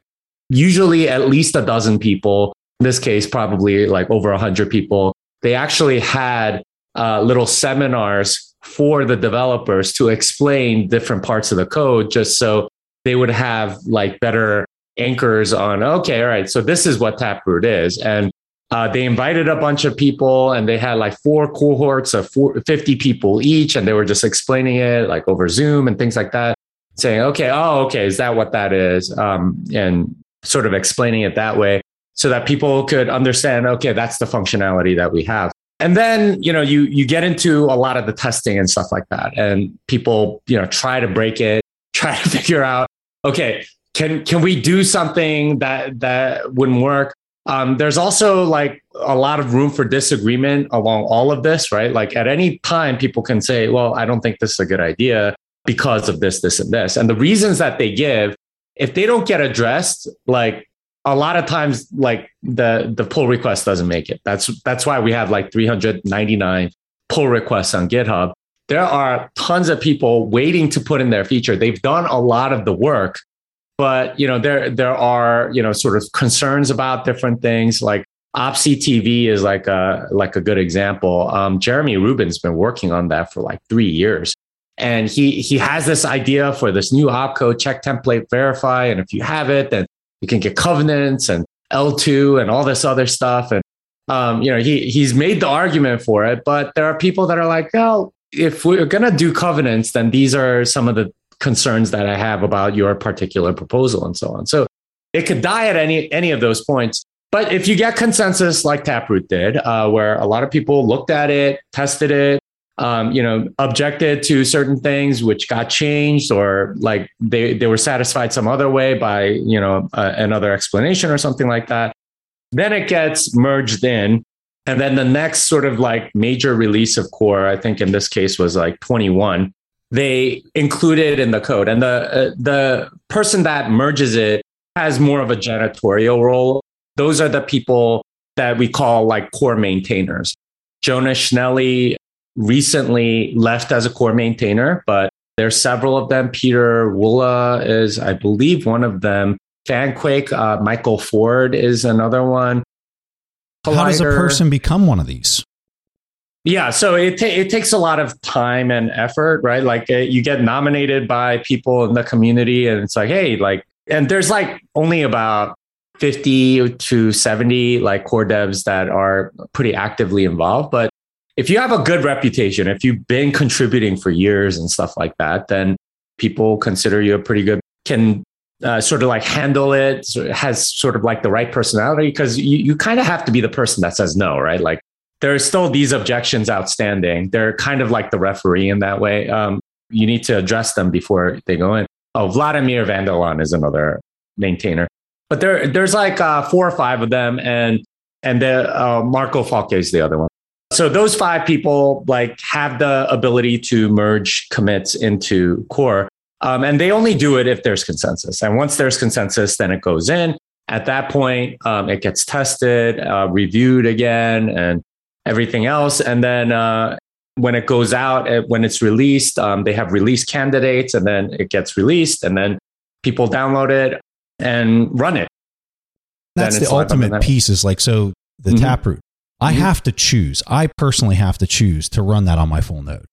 usually at least a dozen people, in this case, probably like over one hundred people, they actually had uh, little seminars for the developers to explain different parts of the code, just so they would have like better anchors on, okay, all right, so this is what Taproot is. And uh, they invited a bunch of people, and they had like four cohorts of four, fifty people each. And they were just explaining it like over Zoom and things like that, saying, okay, oh, okay, is that what that is? Um, and sort of explaining it that way so that people could understand, okay, that's the functionality that we have. And then, you know, you you get into a lot of the testing and stuff like that. And people, you know, try to break it, try to figure out, okay, can can we do something that that wouldn't work? Um, there's also like a lot of room for disagreement along all of this, right? Like at any time, people can say, well, I don't think this is a good idea because of this, this, and this. And the reasons that they give, if they don't get addressed, like a lot of times, like the, the pull request doesn't make it. That's, that's why we have like three hundred ninety-nine pull requests on GitHub. There are tons of people waiting to put in their feature. They've done a lot of the work, but you know, there, there are, you know, sort of concerns about different things. Like Opsy T V is like a, like a good example. Um, Jeremy Rubin's been working on that for like three years. And he he has this idea for this new opcode, check template verify. And if you have it, then you can get covenants and L two and all this other stuff. And um, you know, he he's made the argument for it, but there are people that are like, oh, if we're gonna do covenants, then these are some of the concerns that I have about your particular proposal and so on. So it could die at any any of those points. But if you get consensus like Taproot did, uh, where a lot of people looked at it, tested it, Um, you know, objected to certain things which got changed, or like they, they were satisfied some other way by, you know, uh, another explanation or something like that. Then it gets merged in. And then the next sort of like major release of core, I think in this case was like twenty-one, they included in the code. And the, uh, the person that merges it has more of a janitorial role. Those are the people that we call like core maintainers. Jonas Schnelli recently left as a core maintainer, but there's several of them. Peter Woola is, I believe, one of them. Fanquake, uh, Michael Ford is another one. Collider. How does a person become one of these? Yeah, so it ta- it takes a lot of time and effort, right? Like uh, you get nominated by people in the community, and it's like, hey, like, and there's like only about fifty to seventy like core devs that are pretty actively involved, but if you have a good reputation, if you've been contributing for years and stuff like that, then people consider you a pretty good, can uh, sort of like handle it, so it has sort of like the right personality, because you, you kind of have to be the person that says no, right? Like there are still these objections outstanding. They're kind of like the referee in that way. Um, you need to address them before they go in. Oh, Vladimir Vandelon is another maintainer. But there, there's like uh, four or five of them, and, and the, uh, Marco Falque is the other one. So those five people like have the ability to merge commits into core, um, and they only do it if there's consensus. And once there's consensus, then it goes in. At that point, um, it gets tested, uh, reviewed again, and everything else. And then uh, when it goes out, it, when it's released, um, they have release candidates, and then it gets released, and then people download it and run it. That's the ultimate piece. Is like so the mm-hmm. Taproot. I have to choose. I personally have to choose to run that on my full node.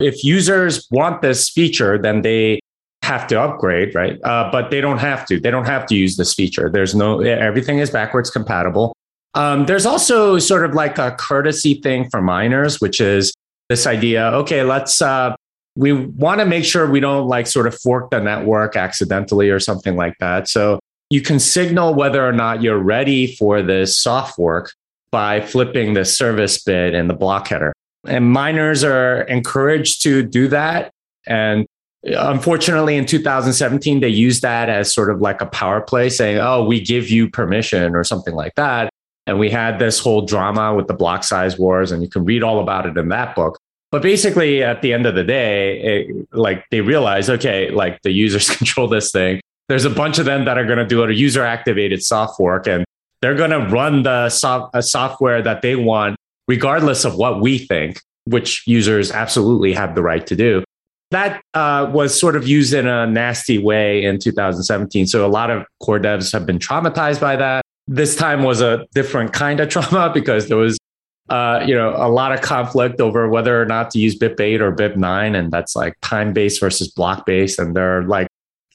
If users want this feature, then they have to upgrade, right? Uh, but they don't have to. They don't have to use this feature. There's no, everything is backwards compatible. Um, there's also sort of like a courtesy thing for miners, which is this idea, okay, let's, uh, we want to make sure we don't like sort of fork the network accidentally or something like that. So you can signal whether or not you're ready for this soft fork by flipping the service bid and the block header. And miners are encouraged to do that. And unfortunately, in two thousand seventeen, they used that as sort of like a power play, saying, oh, we give you permission or something like that. And we had this whole drama with the block size wars, and you can read all about it in that book. But basically, at the end of the day, it, like they realized, okay, like the users control this thing. There's a bunch of them that are going to do a user-activated soft fork, and they're going to run the soft, uh, software that they want, regardless of what we think, which users absolutely have the right to do. That uh, was sort of used in a nasty way in two thousand seventeen. So a lot of core devs have been traumatized by that. This time was a different kind of trauma, because there was uh, you know, a lot of conflict over whether or not to use B I P eight or B I P nine. And that's like time-based versus block-based. And there are like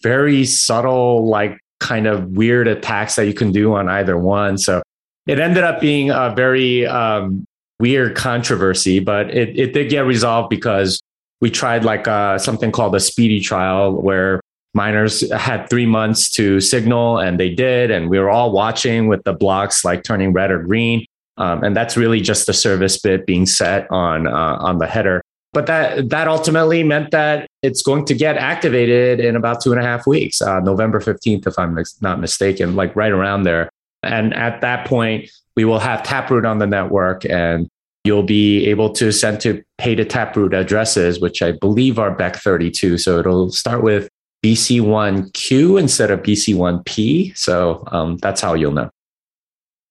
very subtle, like kind of weird attacks that you can do on either one. So it ended up being a very um, weird controversy, but it, it did get resolved because we tried like uh, something called a speedy trial where miners had three months to signal, and they did. And we were all watching with the blocks like turning red or green. Um, and that's really just the service bit being set on uh, on the header. But that that ultimately meant that it's going to get activated in about two and a half weeks, uh, November fifteenth, if I'm not mistaken, like right around there. And at that point, we will have Taproot on the network, and you'll be able to send to pay to Taproot addresses, which I believe are B E C thirty-two. So it'll start with B C one Q instead of B C one P. So um, that's how you'll know.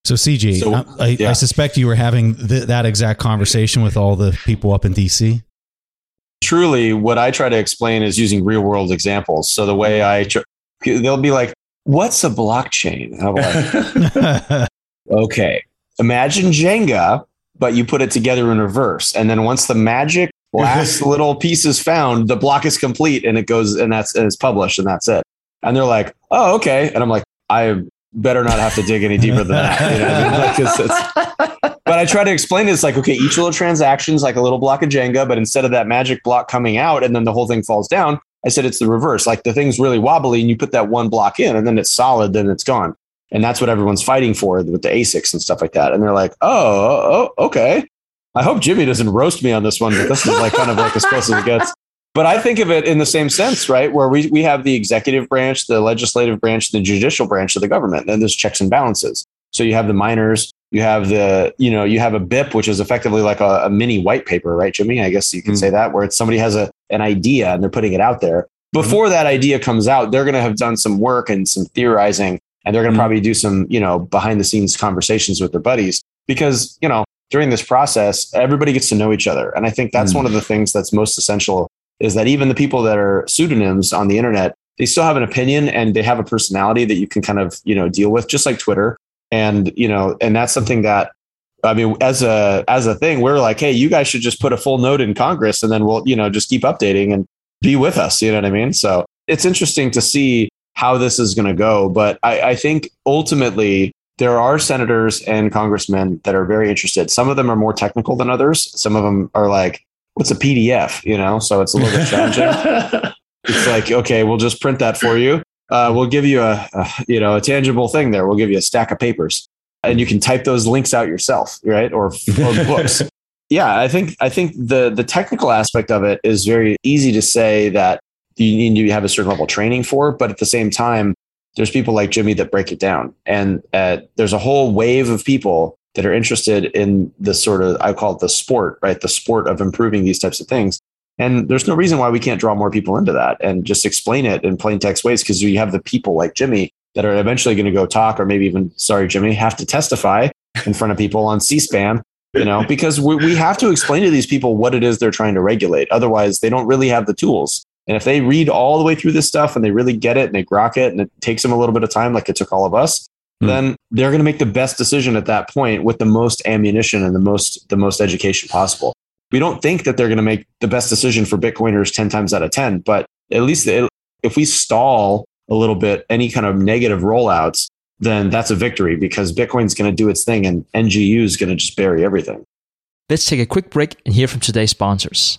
So C G, so, I, yeah. I suspect you were having th- that exact conversation with all the people up in D C. Truly, what I try to explain is using real world examples. So the way I, tr- they'll be like, what's a blockchain? And I'm like, okay, imagine Jenga, but you put it together in reverse. And then once the magic last little piece is found, the block is complete, and it goes, and that's, and it's published, and that's it. And they're like, oh, okay. And I'm like, I better not have to dig any deeper than that. You know what I mean? Like, it's, it's, but I try to explain it. It's like, okay, each little transaction's like a little block of Jenga, but instead of that magic block coming out and then the whole thing falls down, I said, it's the reverse. Like the thing's really wobbly and you put that one block in and then it's solid, then it's gone. And that's what everyone's fighting for with the A SICs and stuff like that. And they're like, oh, oh okay. I hope Jimmy doesn't roast me on this one, but this is like kind of like as close as it gets. But I think of it in the same sense, right? Where we, we have the executive branch, the legislative branch, the judicial branch of the government, and there's checks and balances. So you have the miners, you have the, you know, you have a B I P, which is effectively like a, a mini white paper, right, Jimmy? I guess you can mm-hmm. say that, where it's somebody has a an idea and they're putting it out there. Before mm-hmm. that idea comes out, they're going to have done some work and some theorizing, and they're going to mm-hmm. probably do some, you know, behind the scenes conversations with their buddies because, you know, during this process, everybody gets to know each other. And I think that's mm. one of the things that's most essential is that even the people that are pseudonyms on the internet, they still have an opinion and they have a personality that you can kind of, you know, deal with, just like Twitter. And, you know, and that's something that, I mean, as a, as a thing, we're like, hey, you guys should just put a full note in Congress and then we'll, you know, just keep updating and be with us. You know what I mean? So it's interesting to see how this is going to go. But I, I think ultimately, there are senators and congressmen that are very interested. Some of them are more technical than others. Some of them are like, what's a P D F? You know, so it's a little bit challenging. It's like, okay, we'll just print that for you. Uh, we'll give you a, a, you know, a tangible thing there. We'll give you a stack of papers and you can type those links out yourself, right? Or, or books. Yeah, I think I think the the technical aspect of it is very easy to say that you need to have a certain level of training for, but at the same time, there's people like Jimmy that break it down. And uh, there's a whole wave of people that are interested in this sort of, I call it the sport, right? The sport of improving these types of things. And there's no reason why we can't draw more people into that and just explain it in plain text ways, because you have the people like Jimmy that are eventually going to go talk, or maybe even, sorry, Jimmy, have to testify in front of people on C SPAN, you know, because we, we have to explain to these people what it is they're trying to regulate. Otherwise, they don't really have the tools. And if they read all the way through this stuff and they really get it and they grok it and it takes them a little bit of time, like it took all of us, mm. then they're going to make the best decision at that point with the most ammunition and the most the most education possible. We don't think that they're going to make the best decision for Bitcoiners ten times out of ten, but at least it, if we stall a little bit, any kind of negative rollouts, then that's a victory because Bitcoin's going to do its thing and N G U is going to just bury everything. Let's take a quick break and hear from today's sponsors.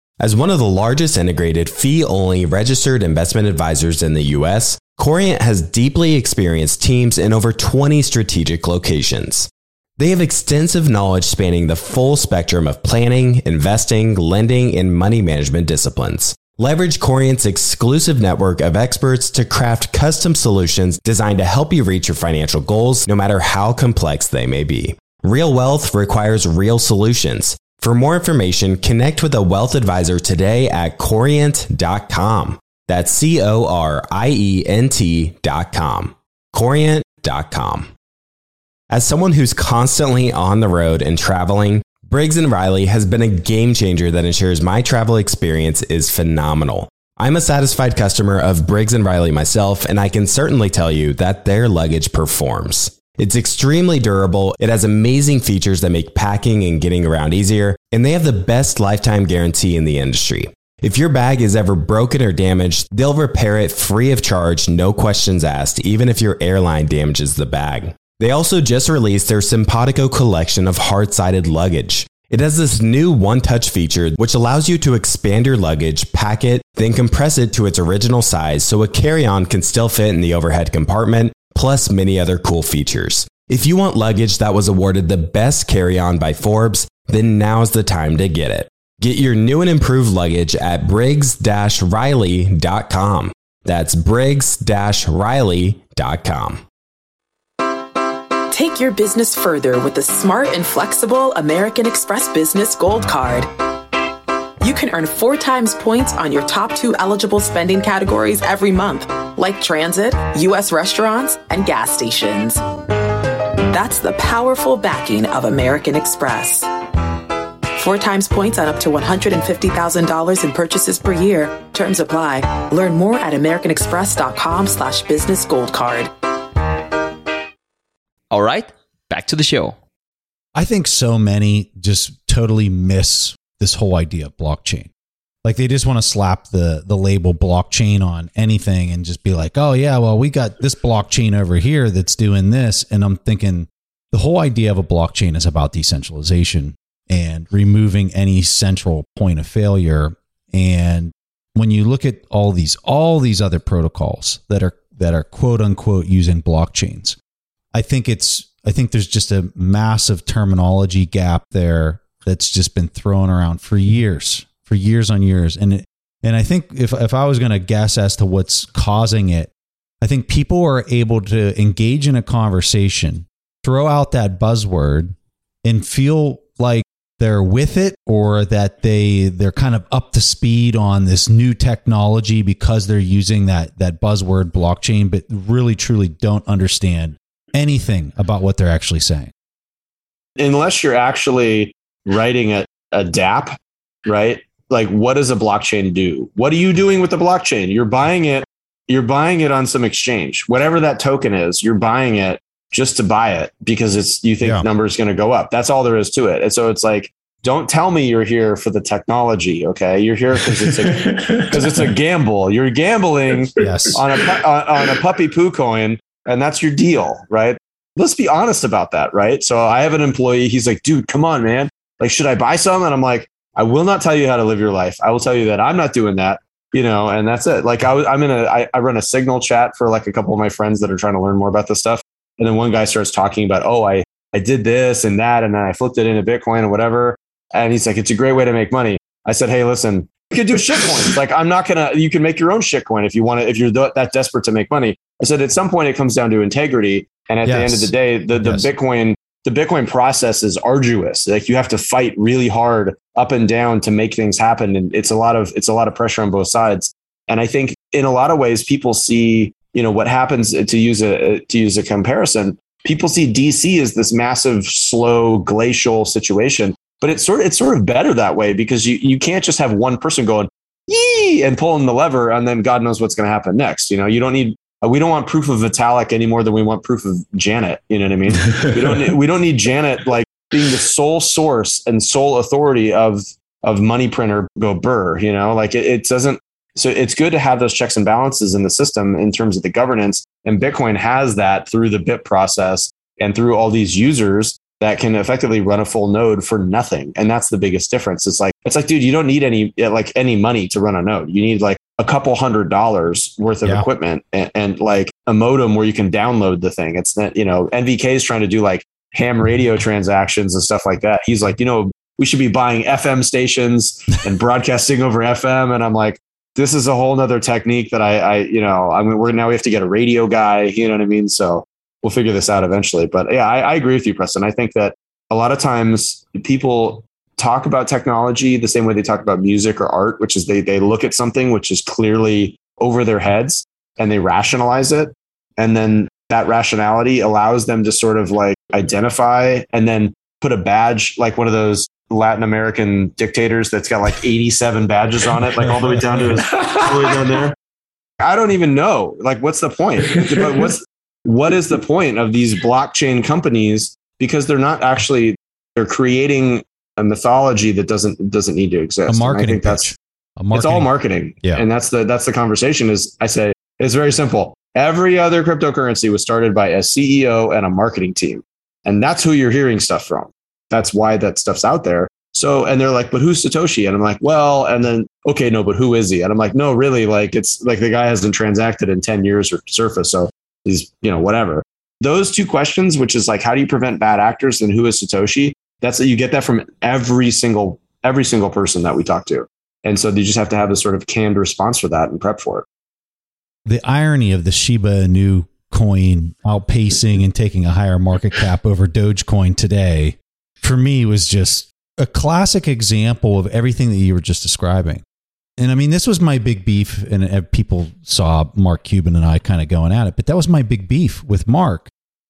As one of the largest integrated fee-only registered investment advisors in the U S, Corient has deeply experienced teams in over twenty strategic locations. They have extensive knowledge spanning the full spectrum of planning, investing, lending, and money management disciplines. Leverage Corient's exclusive network of experts to craft custom solutions designed to help you reach your financial goals, no matter how complex they may be. Real wealth requires real solutions. For more information, connect with a wealth advisor today at corient dot com. That's C O R I E N T dot com. Corient dot com. As someone who's constantly on the road and traveling, Briggs and Riley has been a game changer that ensures my travel experience is phenomenal. I'm a satisfied customer of Briggs and Riley myself, and I can certainly tell you that their luggage performs. It's extremely durable, it has amazing features that make packing and getting around easier, and they have the best lifetime guarantee in the industry. If your bag is ever broken or damaged, they'll repair it free of charge, no questions asked, even if your airline damages the bag. They also just released their Simpatico collection of hard-sided luggage. It has this new one-touch feature which allows you to expand your luggage, pack it, then compress it to its original size so a carry-on can still fit in the overhead compartment, plus many other cool features. If you want luggage that was awarded the best carry-on by Forbes, then now's the time to get it. Get your new and improved luggage at Briggs Riley dot com. That's Briggs Riley dot com. Take your business further with the smart and flexible American Express Business Gold Card. You can earn four times points on your top two eligible spending categories every month, like transit, U S restaurants, and gas stations. That's the powerful backing of American Express. Four times points on up to one hundred fifty thousand dollars in purchases per year. Terms apply. Learn more at american express dot com slash business gold card. All right, back to the show. I think so many just totally miss this whole idea of blockchain. Like they just want to slap the the label blockchain on anything and just be like, oh yeah, well, we got this blockchain over here that's doing this. And I'm thinking the whole idea of a blockchain is about decentralization and removing any central point of failure. And when you look at all these all these other protocols that are that are quote unquote using blockchains, I think it's I think there's just a massive terminology gap there that's just been thrown around for years, for years on years. And it, and I think if if I was going to guess as to what's causing it, I think people are able to engage in a conversation, throw out that buzzword, and feel like they're with it, or that they they're kind of up to speed on this new technology because they're using that that buzzword blockchain, but really truly don't understand anything about what they're actually saying. Unless you're actually writing a, a dApp, right? Like, what does a blockchain do? What are you doing with the blockchain? You're buying it, you're buying it on some exchange. Whatever that token is, you're buying it just to buy it because it's you think yeah. the number is going to go up. That's all there is to it. And so it's like, don't tell me you're here for the technology. Okay, you're here because it's because it's a gamble. You're gambling yes. on a on, on a puppy poo coin, and that's your deal, right? Let's be honest about that, right? So I have an employee. He's like, dude, come on, man. Like, should I buy some? And I'm like, I will not tell you how to live your life. I will tell you that I'm not doing that. You know, and that's it. Like I was, I'm in a I, I run a Signal chat for like a couple of my friends that are trying to learn more about this stuff. And then one guy starts talking about, oh, I, I did this and that, and then I flipped it into Bitcoin or whatever. And he's like, it's a great way to make money. I said, hey, listen, you could do shitcoins. Like, I'm not going to, you can make your own shitcoin if you want to, if you're th- that desperate to make money. I said, at some point, it comes down to integrity. And at yes. the end of the day, the, the yes. Bitcoin, the Bitcoin process is arduous. Like you have to fight really hard up and down to make things happen. And it's a lot of, it's a lot of pressure on both sides. And I think in a lot of ways, people see, you know, what happens to use a to use a comparison, people see D C as this massive, slow, glacial situation, but it's sort of, it's sort of better that way because you, you can't just have one person going yee and pulling the lever and then God knows what's going to happen next. You know, you don't need, we don't want proof of Vitalik any more than we want proof of Janet. You know what I mean? we don't need, we don't need Janet like being the sole source and sole authority of of money printer go burr. You know, like it, it doesn't. So it's good to have those checks and balances in the system in terms of the governance. And Bitcoin has that through the B I P process and through all these users that can effectively run a full node for nothing. And that's the biggest difference. It's like, it's like, dude, you don't need any, like any money to run a node. You need like a couple hundred dollars worth of yeah. equipment and, and like a modem where you can download the thing. It's that, you know, N V K is trying to do like ham radio transactions and stuff like that. He's like, you know, we should be buying F M stations and broadcasting over F M. And I'm like, this is a whole nother technique that I, I, you know, I mean, we're now we have to get a radio guy, you know what I mean? So we'll figure this out eventually. But yeah, I, I agree with you, Preston. I think that a lot of times people talk about technology the same way they talk about music or art, which is they, they look at something which is clearly over their heads and they rationalize it. And then that rationality allows them to sort of like identify and then put a badge, like one of those Latin American dictators that's got like eighty-seven badges on it, like all the way down to his, all the way down there. I don't even know. Like, what's the point? But what's, what is the point of these blockchain companies? Because they're not actually, they're creating a mythology that doesn't, doesn't need to exist. A marketing, and I think that's, a marketing, it's all marketing. Yeah. And that's the, that's the conversation is, I say, it's very simple. Every other cryptocurrency was started by a C E O and a marketing team. And that's who you're hearing stuff from. That's why that stuff's out there. So, and they're like, but who's Satoshi? And I'm like, well, and then, okay, no, but who is he? And I'm like, no, really, like it's like the guy hasn't transacted in ten years or Surface. So he's, you know, whatever. Those two questions, which is like, how do you prevent bad actors and who is Satoshi? That's that you get that from every single, every single person that we talk to. And so you just have to have a sort of canned response for that and prep for it. The irony of the Shiba Inu coin outpacing and taking a higher market cap over Dogecoin today, for me, was just a classic example of everything that you were just describing. And I mean, this was my big beef, and people saw Mark Cuban and I kind of going at it, but that was my big beef with Mark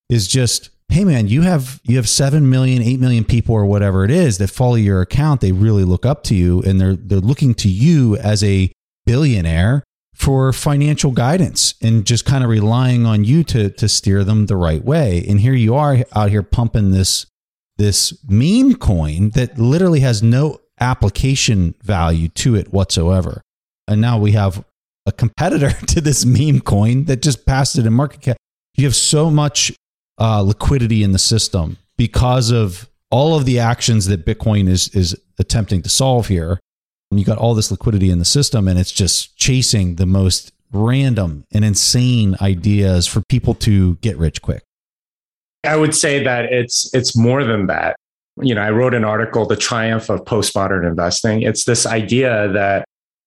is just, hey man, you have, you have seven million, eight million people or whatever it is that follow your account. They really look up to you and they're, they're looking to you as a billionaire for financial guidance and just kind of relying on you to to steer them the right way. And here you are out here pumping this this meme coin that literally has no application value to it whatsoever. And now we have a competitor to this meme coin that just passed it in market cap. You have so much uh, liquidity in the system because of all of the actions that Bitcoin is is attempting to solve here. You got all this liquidity in the system and it's just chasing the most random and insane ideas for people to get rich quick. I would say that it's it's more than that. You know, I wrote an article, The Triumph of Postmodern Investing. It's this idea that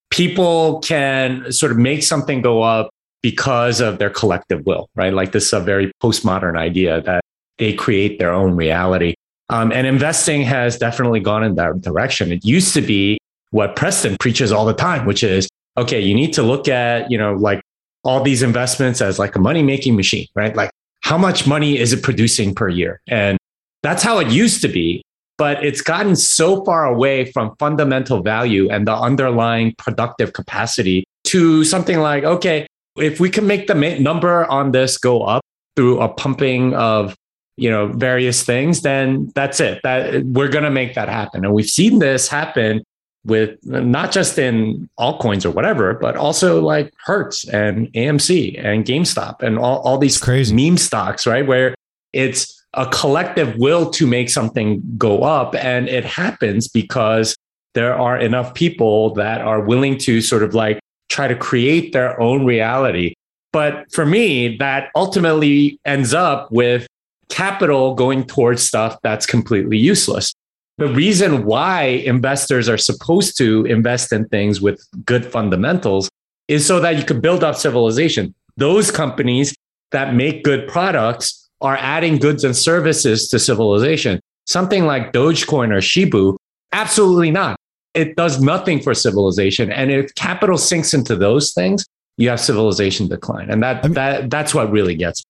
people can sort of make something go up because of their collective will, right? Like this is a very postmodern idea that they create their own reality. Um, and investing has definitely gone in that direction. It used to be what Preston preaches all the time, which is, okay, you need to look at, you know, like all these investments as like a money-making machine, right? Like how much money is it producing per year? And that's how it used to be, but it's gotten so far away from fundamental value and the underlying productive capacity to something like, okay, if we can make the number on this go up through a pumping of, you know, various things, then that's it. That we're going to make that happen. And we've seen this happen with not just in altcoins or whatever, but also like Hertz and A M C and GameStop and all, all these crazy meme stocks, right? Where it's a collective will to make something go up. And it happens because there are enough people that are willing to sort of like try to create their own reality. But for me, that ultimately ends up with capital going towards stuff that's completely useless. The reason why investors are supposed to invest in things with good fundamentals is so that you can build up civilization. Those companies that make good products are adding goods and services to civilization. Something like Dogecoin or Shibu, absolutely not. It does nothing for civilization. And if capital sinks into those things, you have civilization decline. And that I mean, that that's what really gets me.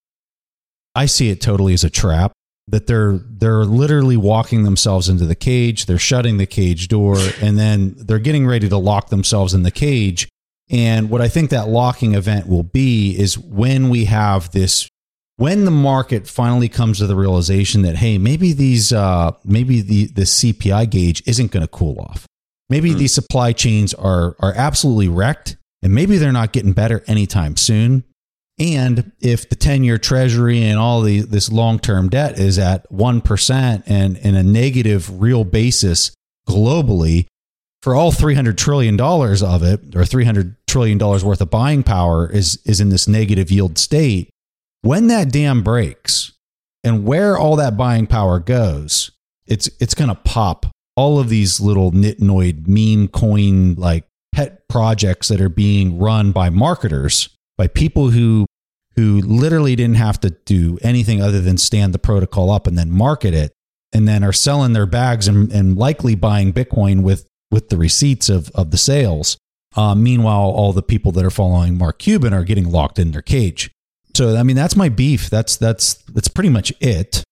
I see it totally as a trap. That they're they're literally walking themselves into the cage. They're shutting the cage door, and then they're getting ready to lock themselves in the cage. And what I think that locking event will be is when we have this, when the market finally comes to the realization that, hey, maybe these uh, maybe the the C P I gauge isn't going to cool off. Maybe mm-hmm. these supply chains are are absolutely wrecked, and maybe they're not getting better anytime soon. And if the ten-year treasury and all the this long-term debt is at one percent and in a negative real basis globally, for all three hundred trillion dollars of it, or three hundred trillion dollars worth of buying power is, is in this negative yield state, when that dam breaks and where all that buying power goes, it's it's going to pop all of these little nitnoid meme coin like pet projects that are being run by marketers, by people who who literally didn't have to do anything other than stand the protocol up and then market it, and then are selling their bags and, and likely buying Bitcoin with with the receipts of, of the sales. Uh, meanwhile, all the people that are following Mark Cuban are getting locked in their cage. So, I mean, that's my beef. That's that's that's pretty much it.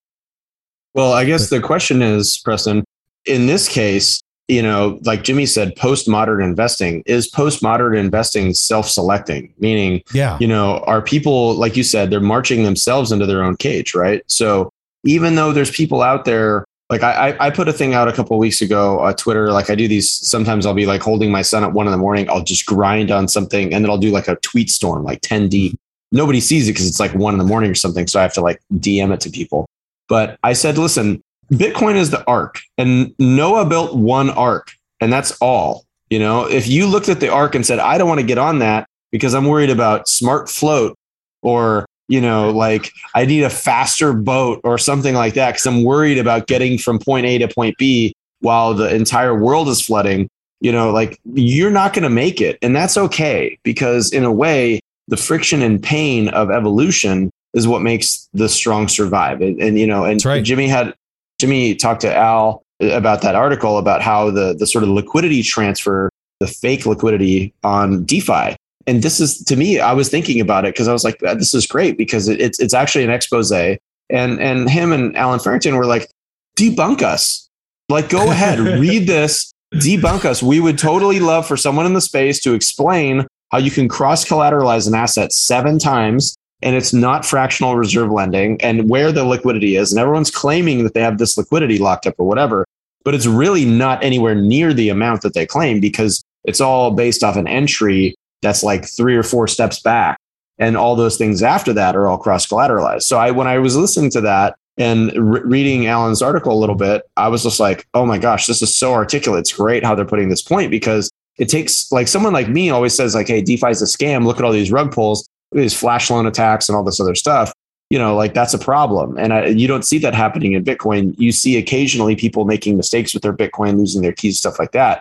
Well, I guess but, the question is, Preston, in this case, you know, like Jimmy said, postmodern investing is postmodern investing self-selecting, meaning, yeah. you know, are people, like you said, they're marching themselves into their own cage, right? So even though there's people out there, like I, I put a thing out a couple of weeks ago on Twitter, like I do these, sometimes I'll be like holding my son at one in the morning, I'll just grind on something and then I'll do like a tweet storm, like ten deep. Nobody sees it because it's like one in the morning or something. So I have to like D M it to people. But I said, listen, Bitcoin is the ark, and Noah built one ark, and that's all. You know, if you looked at the ark and said, I don't want to get on that because I'm worried about smart float, or, you know, like I need a faster boat or something like that because I'm worried about getting from point A to point B while the entire world is flooding, you know, like you're not going to make it. And that's okay, because in a way, the friction and pain of evolution is what makes the strong survive. And, and you know, and right. Jimmy had Jimmy talked to Al about that article about how the, the sort of liquidity transfer, the fake liquidity on DeFi. And this is, to me, I was thinking about it because I was like, this is great because it, it's it's actually an expose. And and him and Alan Farrington were like, debunk us. Like, go ahead, read this, debunk us. We would totally love for someone in the space to explain how you can cross-collateralize an asset seven times. And it's not fractional reserve lending, and where the liquidity is. And everyone's claiming that they have this liquidity locked up or whatever, but it's really not anywhere near the amount that they claim because it's all based off an entry that's like three or four steps back. And all those things after that are all cross-collateralized. So I, when I was listening to that and re- reading Alan's article a little bit, I was just like, oh my gosh, this is so articulate. It's great how they're putting this point, because it takes like someone like me always says like, hey, DeFi is a scam. Look at all these rug pulls, these flash loan attacks and all this other stuff, you know, like that's a problem. And I, you don't see that happening in Bitcoin. You see occasionally people making mistakes with their Bitcoin, losing their keys, stuff like that.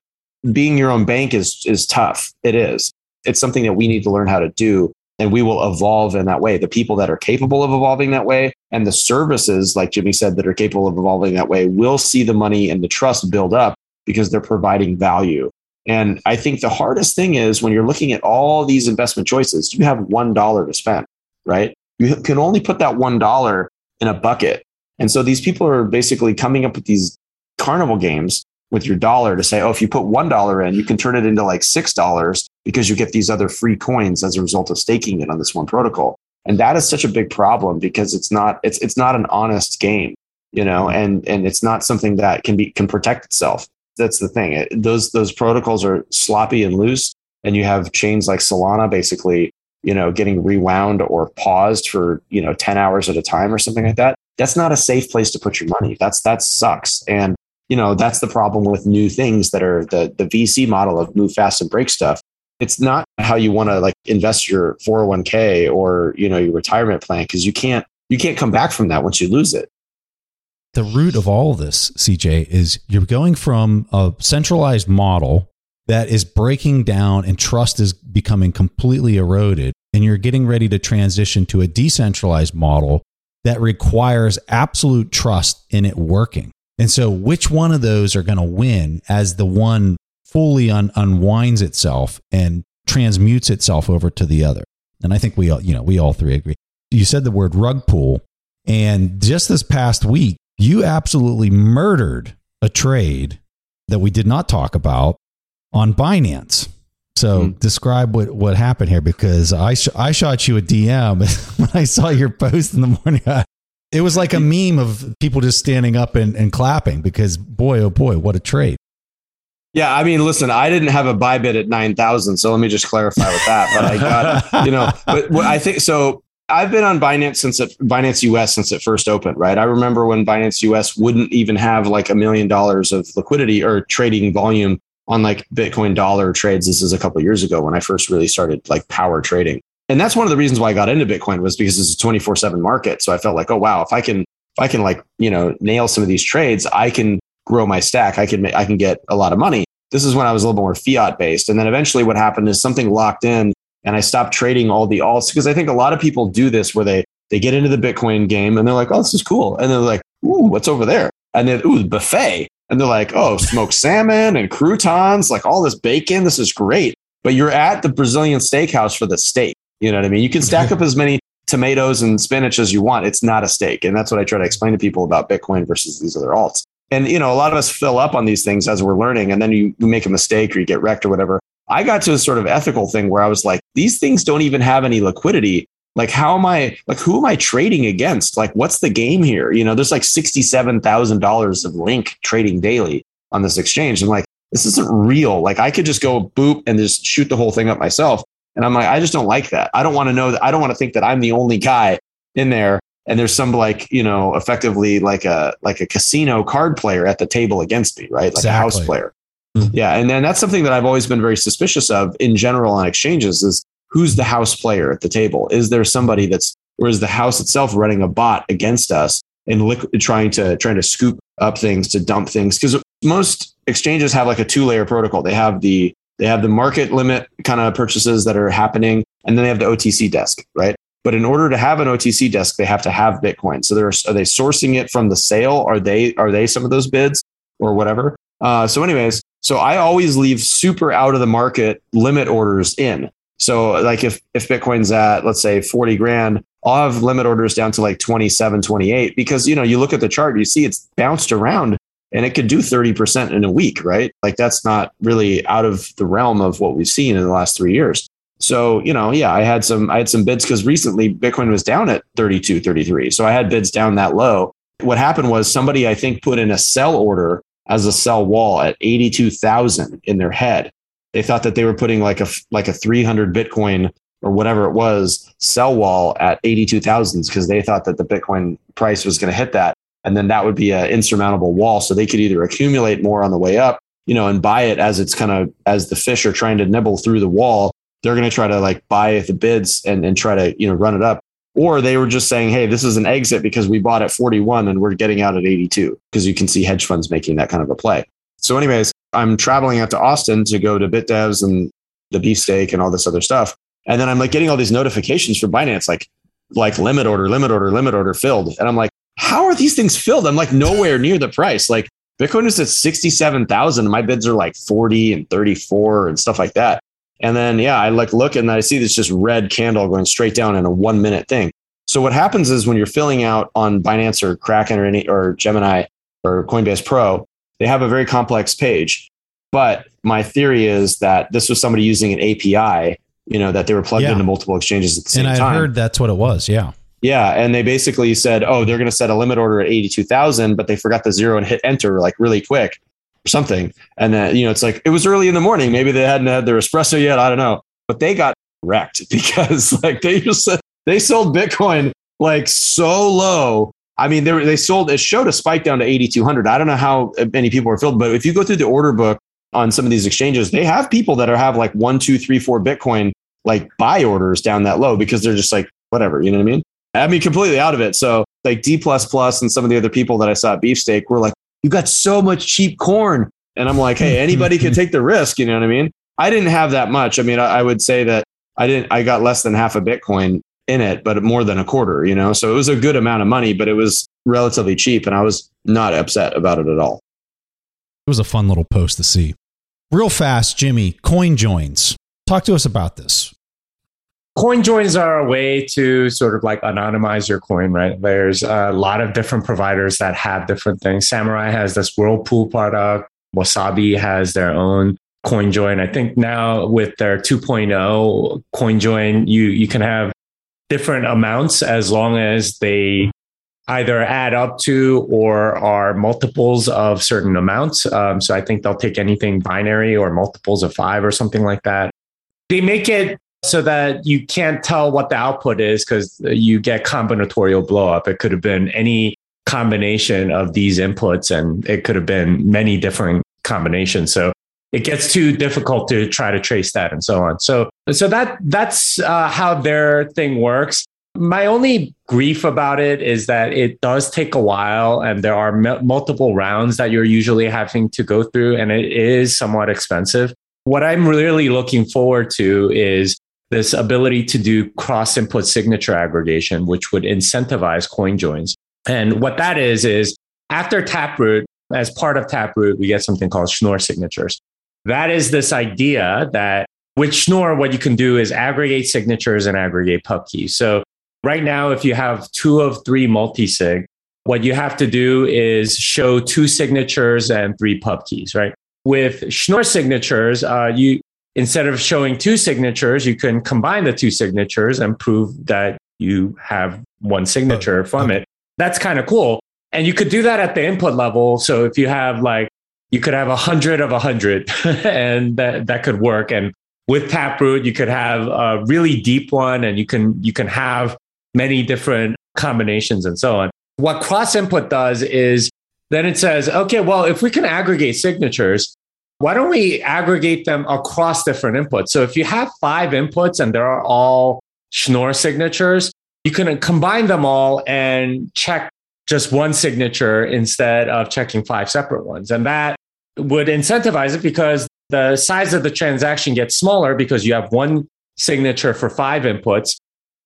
Being your own bank is is tough. It is. It's something that we need to learn how to do. And we will evolve in that way. The people that are capable of evolving that way, and the services, like Jimmy said, that are capable of evolving that way, will see the money and the trust build up because they're providing value. And I think the hardest thing is when you're looking at all these investment choices, you have one dollar to spend, right? You can only put that one dollar in a bucket. And so these people are basically coming up with these carnival games with your dollar to say, oh, if you put one dollar in, you can turn it into like six dollars because you get these other free coins as a result of staking it on this one protocol. And that is such a big problem because it's not, it's, it's not an honest game, you know, and, and it's not something that can be, can protect itself. That's the thing. It, those those protocols are sloppy and loose, and you have chains like Solana basically, you know, getting rewound or paused for, you know, ten hours at a time or something like that. That's not a safe place to put your money. That's that sucks. And, you know, that's the problem with new things that are the the V C model of move fast and break stuff. It's not how you want to like invest your four oh one k or, you know, your retirement plan, because you can't you can't come back from that once you lose it. The root of all of this, C J, is you're going from a centralized model that is breaking down and trust is becoming completely eroded, and you're getting ready to transition to a decentralized model that requires absolute trust in it working. And so which one of those are going to win as the one fully un- unwinds itself and transmutes itself over to the other? And I think we all, you know, we all three agree. You said the word rug pull, and just this past week, you absolutely murdered a trade that we did not talk about on Binance. So mm. describe what, what happened here, because I sh- I shot you a D M when I saw your post in the morning. I, it was like a meme of people just standing up and, and clapping because, boy, oh, boy, what a trade. Yeah, I mean, listen, I didn't have a buy bid at nine thousand. So let me just clarify with that. But I got, you know, but what I think so. I've been on Binance since it, Binance U S since it first opened, right? I remember when Binance U S wouldn't even have like a million dollars of liquidity or trading volume on like Bitcoin dollar trades. This is a couple of years ago when I first really started like power trading. And that's one of the reasons why I got into Bitcoin, was because it's a twenty-four seven market. So I felt like, oh, wow, if I can, if I can like, you know, nail some of these trades, I can grow my stack. I can, I can get a lot of money. This is when I was a little more fiat based. And then eventually what happened is something locked in. And I stopped trading all the alts, because I think a lot of people do this where they, they get into the Bitcoin game and they're like, oh, this is cool. And they're like, ooh, what's over there? And then, ooh, the buffet. And they're like, oh, smoked salmon and croutons, like all this bacon. This is great. but you're at the Brazilian steakhouse for the steak. You know what I mean? You can stack up as many tomatoes and spinach as you want. It's not a steak. And that's what I try to explain to people about Bitcoin versus these other alts. And, you know, a lot of us fill up on these things as we're learning, and then you make a mistake or you get wrecked or whatever. I got to a sort of ethical thing where I was like, these things don't even have any liquidity. Like, how am I, like, who am I trading against? Like, what's the game here? You know, there's like sixty-seven thousand dollars of Link trading daily on this exchange. I'm like, this isn't real. Like, I could just go boop and just shoot the whole thing up myself. And I'm like, I just don't like that. I don't want to know that. I don't want to think that I'm the only guy in there. And there's some, like, you know, effectively like a, like a casino card player at the table against me, right? Like exactly. A house player. Mm-hmm. Yeah. And then that's something that I've always been very suspicious of in general on exchanges is, who's the house player at the table? Is there somebody that's, or is the house itself running a bot against us and liquid, trying to trying to scoop up things, to dump things? Because most exchanges have like a two layer protocol. They have the they have the market limit kind of purchases that are happening, and then they have the O T C desk, right? But in order to have an O T C desk, they have to have Bitcoin. So there's are they sourcing it from the sale? Are they are they some of those bids or whatever? Uh, so, anyways, so I always leave super out of the market limit orders in. So like if, if Bitcoin's at, let's say forty grand, I'll have limit orders down to like twenty-seven, twenty-eight, because, you know, you look at the chart, you see it's bounced around and it could do thirty percent in a week, right? Like that's not really out of the realm of what we've seen in the last three years. So, you know, yeah, I had some, I had some bids because recently Bitcoin was down at thirty-two, thirty-three. So I had bids down that low. What happened was somebody, I think, put in a sell order as a sell wall at eighty-two thousand in their head. They thought that they were putting like a like a three hundred Bitcoin or whatever it was sell wall at eighty-two thousand because they thought that the Bitcoin price was going to hit that. And then that would be an insurmountable wall. So they could either accumulate more on the way up, you know, and buy it as it's kind of as the fish are trying to nibble through the wall. They're going to try to like buy the bids and, and try to, you know, run it up. Or they were just saying, hey, this is an exit because we bought at forty-one and we're getting out at eighty-two, because you can see hedge funds making that kind of a play. So anyways, I'm traveling out to Austin to go to BitDevs and the beefsteak and all this other stuff. And then I'm like getting all these notifications from Binance, like, like limit order, limit order, limit order filled. And I'm like, how are these things filled? I'm like nowhere near the price. Like Bitcoin is at sixty-seven thousand. My bids are like forty and thirty-four and stuff like that. And then, yeah, I like look and I see this just red candle going straight down in a one minute thing. So what happens is when you're filling out on Binance or Kraken or any, or Gemini or Coinbase Pro, they have a very complex page, but my theory is that this was somebody using an A P I, you know, that they were plugged yeah. into multiple exchanges at the same and I time. And I heard that's what it was. Yeah. Yeah. And they basically said, oh, they're going to set a limit order at eighty-two thousand, but they forgot the zero and hit enter like really quick or something. And then, you know, it's like, it was early in the morning. Maybe they hadn't had their espresso yet. I don't know, but they got wrecked because like they just, they sold Bitcoin like so low. I mean, they, were, they sold, it showed a spike down to eighty-two hundred. I don't know how many people are filled, but if you go through the order book on some of these exchanges, they have people that are, have like one, two, three, four Bitcoin, like buy orders down that low because they're just like, whatever, you know what I mean? I mean, completely out of it. So like D plus plus and some of the other people that I saw at Beefsteak were like, you got so much cheap corn. And I'm like, hey, anybody can take the risk. You know what I mean? I didn't have that much. I mean, I, I would say that I didn't, I got less than half a Bitcoin in it, but more than a quarter, you know, so it was a good amount of money, but it was relatively cheap. And I was not upset about it at all. It was a fun little post to see. Real fast, Jimmy, coin joins. Talk to us about this. Coin joins are a way to sort of like anonymize your coin, right? There's a lot of different providers that have different things. Samurai has this Whirlpool product. Wasabi has their own coin join. I think now with their two point oh coin join, you, you can have different amounts as long as they either add up to or are multiples of certain amounts. Um, so I think they'll take anything binary or multiples of five or something like that. They make it so that you can't tell what the output is because you get combinatorial blow up. It could have been any combination of these inputs and it could have been many different combinations. So it gets too difficult to try to trace that and so on. So so that that's uh, how their thing works. My only grief about it is that it does take a while and there are m- multiple rounds that you're usually having to go through and it is somewhat expensive. What I'm really looking forward to is this ability to do cross-input signature aggregation, which would incentivize coin joins. And what that is, is after Taproot, as part of Taproot, we get something called Schnorr signatures. That is this idea that With Schnorr, what you can do is aggregate signatures and aggregate pub keys. So right now, if you have two of three multi-sig, what you have to do is show two signatures and three pub keys, right? With Schnorr signatures, uh, you instead of showing two signatures, you can combine the two signatures and prove that you have one signature from it. That's kind of cool. And you could do that at the input level. So if you have like, you could have a hundred of a hundred and that, that could work. And with Taproot, you could have a really deep one and you can, you can have many different combinations and so on. What cross input does is then it says, okay, well, if we can aggregate signatures, why don't we aggregate them across different inputs? So if you have five inputs and they're all Schnorr signatures, you can combine them all and check just one signature instead of checking five separate ones. And that would incentivize it because the size of the transaction gets smaller because you have one signature for five inputs.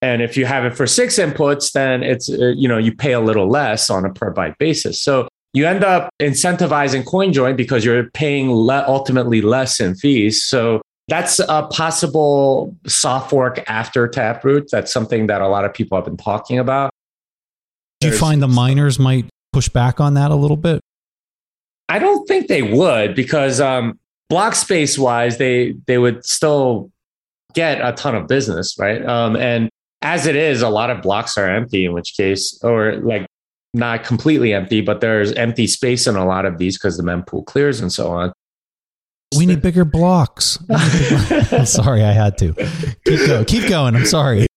And if you have it for six inputs, then it's, you know, you pay a little less on a per byte basis. So you end up incentivizing CoinJoin because you're paying le- ultimately less in fees. So that's a possible soft fork after Taproot. That's something that a lot of people have been talking about. Do you There's, find the miners might push back on that a little bit? I don't think they would because um, block space wise, they they would still get a ton of business, right? Um, and as it is, a lot of blocks are empty, in which case, or like not completely empty, but there's empty space in a lot of these because the mempool clears and so on. We need bigger blocks. I'm sorry, I had to. Keep going. Keep going. I'm sorry.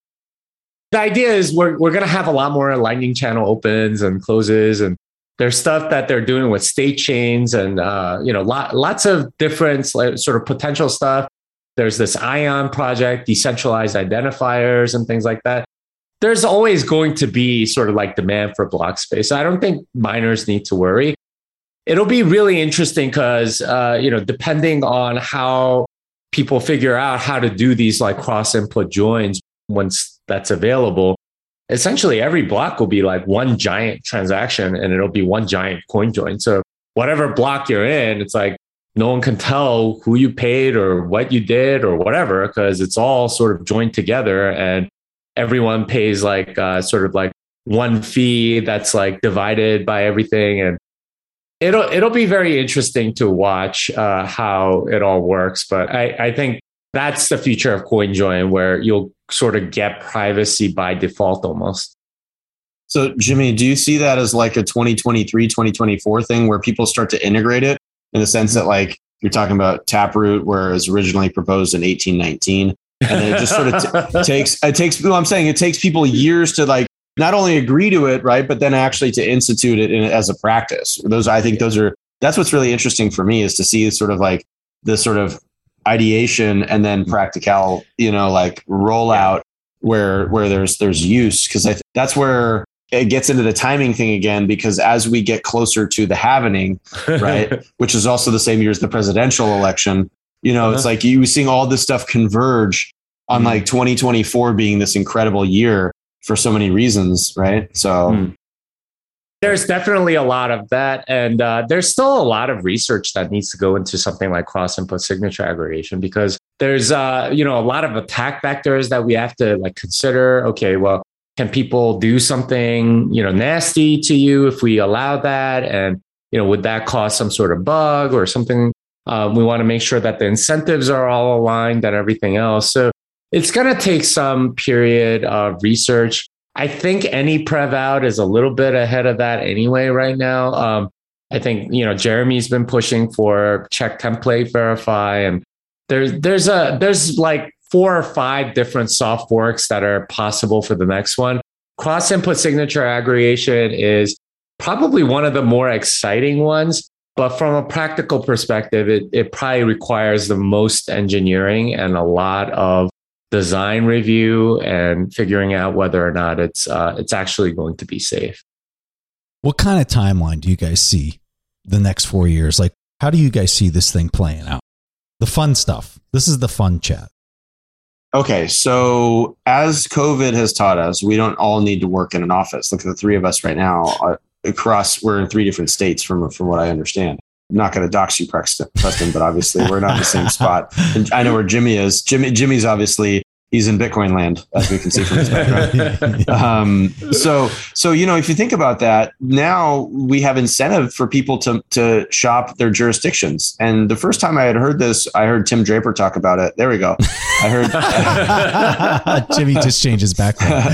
The idea is we're we're going to have a lot more Lightning Channel opens and closes, and there's stuff that they're doing with state chains and uh, you know lot, lots of different like, sort of potential stuff. There's this ION project, decentralized identifiers and things like that. There's always going to be sort of like demand for block space. So I don't think miners need to worry. It'll be really interesting because, uh, you know, depending on how people figure out how to do these like cross input joins once that's available, essentially every block will be like one giant transaction and it'll be one giant coin join. So whatever block you're in, it's like no one can tell who you paid or what you did or whatever, because it's all sort of joined together and everyone pays like uh, sort of like one fee that's like divided by everything. And It'll it'll be very interesting to watch uh, how it all works. But I, I think that's the future of CoinJoin, where you'll sort of get privacy by default almost. So, Jimmy, do you see that as like a twenty twenty-three, twenty twenty-four thing where people start to integrate it in the sense that like you're talking about Taproot, where it was originally proposed in eighteen nineteen. And then it just sort of t- takes, it takes, well, I'm saying it takes people years to like, not only agree to it, right, but then actually to institute it in, as a practice. Those, I think, those are that's what's really interesting for me is to see sort of like this sort of ideation and then practical, you know, like rollout where where there's there's use, because I th- that's where it gets into the timing thing again. Because as we get closer to the halvening, right, which is also the same year as the presidential election, you know, uh-huh. It's like you seeing all this stuff converge on mm-hmm. like twenty twenty-four being this incredible year. For so many reasons, right? So hmm. there's definitely a lot of that. And uh, there's still a lot of research that needs to go into something like cross-input signature aggregation, because there's, uh, you know, a lot of attack vectors that we have to like consider. Okay, well, can people do something, you know, nasty to you if we allow that? And, you know, would that cause some sort of bug or something? Uh, we want to make sure that the incentives are all aligned and everything else. So it's going to take some period of research. I think any prev out is a little bit ahead of that anyway right now. Um, I think, you know, Jeremy's been pushing for check template verify. And there's, there's, a, there's like four or five different soft forks that are possible for the next one. Cross input signature aggregation is probably one of the more exciting ones. But from a practical perspective, it, it probably requires the most engineering and a lot of design review and figuring out whether or not it's uh, it's actually going to be safe. What kind of timeline do you guys see the next four years? Like, how do you guys see this thing playing out? The fun stuff. This is the fun chat. Okay, so as COVID has taught us, we don't all need to work in an office. Look at the three of us right now. Across, we're in three different states, from from what I understand. not going to dox you, Preston, but obviously we're not in the same spot. And I know where Jimmy is. Jimmy, Jimmy's obviously, he's in Bitcoin land, as we can see from his background. um, so, so, you know, if you think about that, now we have incentive for people to, to shop their jurisdictions. And the first time I had heard this, I heard Tim Draper talk about it. There we go. I heard uh, Jimmy just changed his background.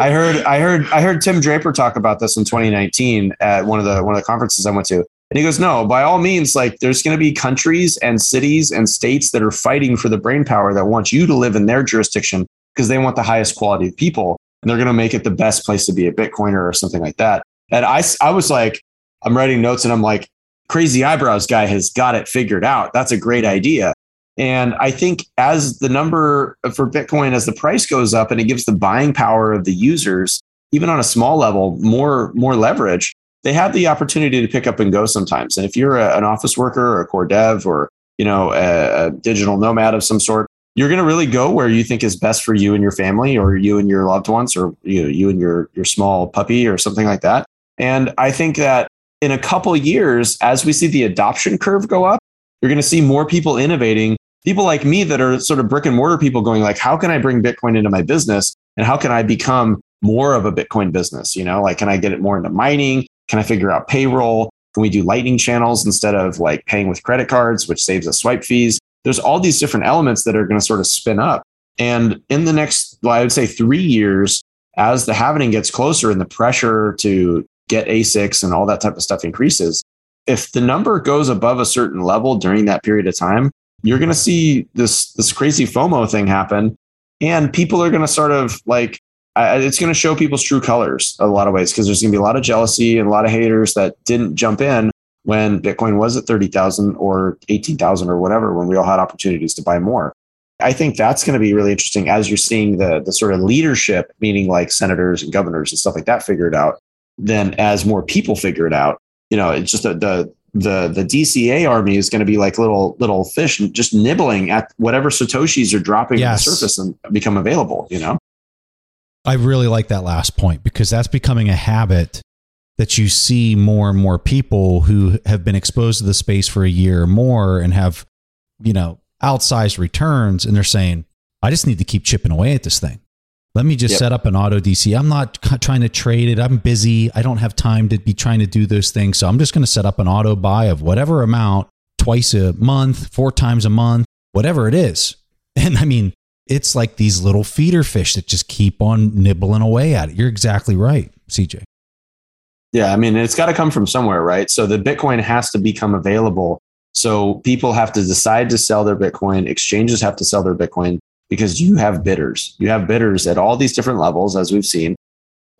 I heard, I heard, I heard Tim Draper talk about this in twenty nineteen at one of the, one of the conferences I went to. And he goes, no, by all means, like there's going to be countries and cities and states that are fighting for the brain power that want you to live in their jurisdiction because they want the highest quality of people. And they're going to make it the best place to be a Bitcoiner or something like that. And I, I was like, I'm writing notes and I'm like, crazy eyebrows guy has got it figured out. That's a great idea. And I think as the number for Bitcoin, as the price goes up and it gives the buying power of the users, even on a small level, more, more leverage, they have the opportunity to pick up and go sometimes. And if you're a, an office worker or a core dev or, you know, a, a digital nomad of some sort, you're going to really go where you think is best for you and your family or you and your loved ones or you know, you and your, your small puppy or something like that. And I think that in a couple of years, as we see the adoption curve go up, you're going to see more people innovating, people like me that are sort of brick and mortar people going like, how can I bring Bitcoin into my business? And how can I become more of a Bitcoin business? You know, like, can I get it more into mining? Can I figure out payroll? Can we do lightning channels instead of like paying with credit cards, which saves us swipe fees? There's all these different elements that are going to sort of spin up. And in the next, well, I would say three years, as the halving gets closer and the pressure to get A SICs and all that type of stuff increases, if the number goes above a certain level during that period of time, you're going to see this, this crazy FOMO thing happen. And people are going to sort of like, Uh, it's going to show people's true colors in a lot of ways because there's going to be a lot of jealousy and a lot of haters that didn't jump in when Bitcoin was at thirty thousand or eighteen thousand or whatever, when we all had opportunities to buy more. I think that's going to be really interesting as you're seeing the the sort of leadership, meaning like senators and governors and stuff like that, figure it out. Then as more people figure it out, you know, it's just a, the the the D C A army is going to be like little little fish just nibbling at whatever Satoshis are dropping yes. on the surface and become available, you know? I really like that last point because that's becoming a habit that you see more and more people who have been exposed to the space for a year or more and have, you know, outsized returns. And they're saying, I just need to keep chipping away at this thing. Let me just yep. set up an auto D C. I'm not trying to trade it. I'm busy. I don't have time to be trying to do those things. So I'm just going to set up an auto buy of whatever amount twice a month, four times a month, whatever it is. And I mean, it's like these little feeder fish that just keep on nibbling away at it. You're exactly right, C J. Yeah, I mean, it's got to come from somewhere, right? So the Bitcoin has to become available. So people have to decide to sell their Bitcoin. Exchanges have to sell their Bitcoin because you have bidders. You have bidders at all these different levels, as we've seen.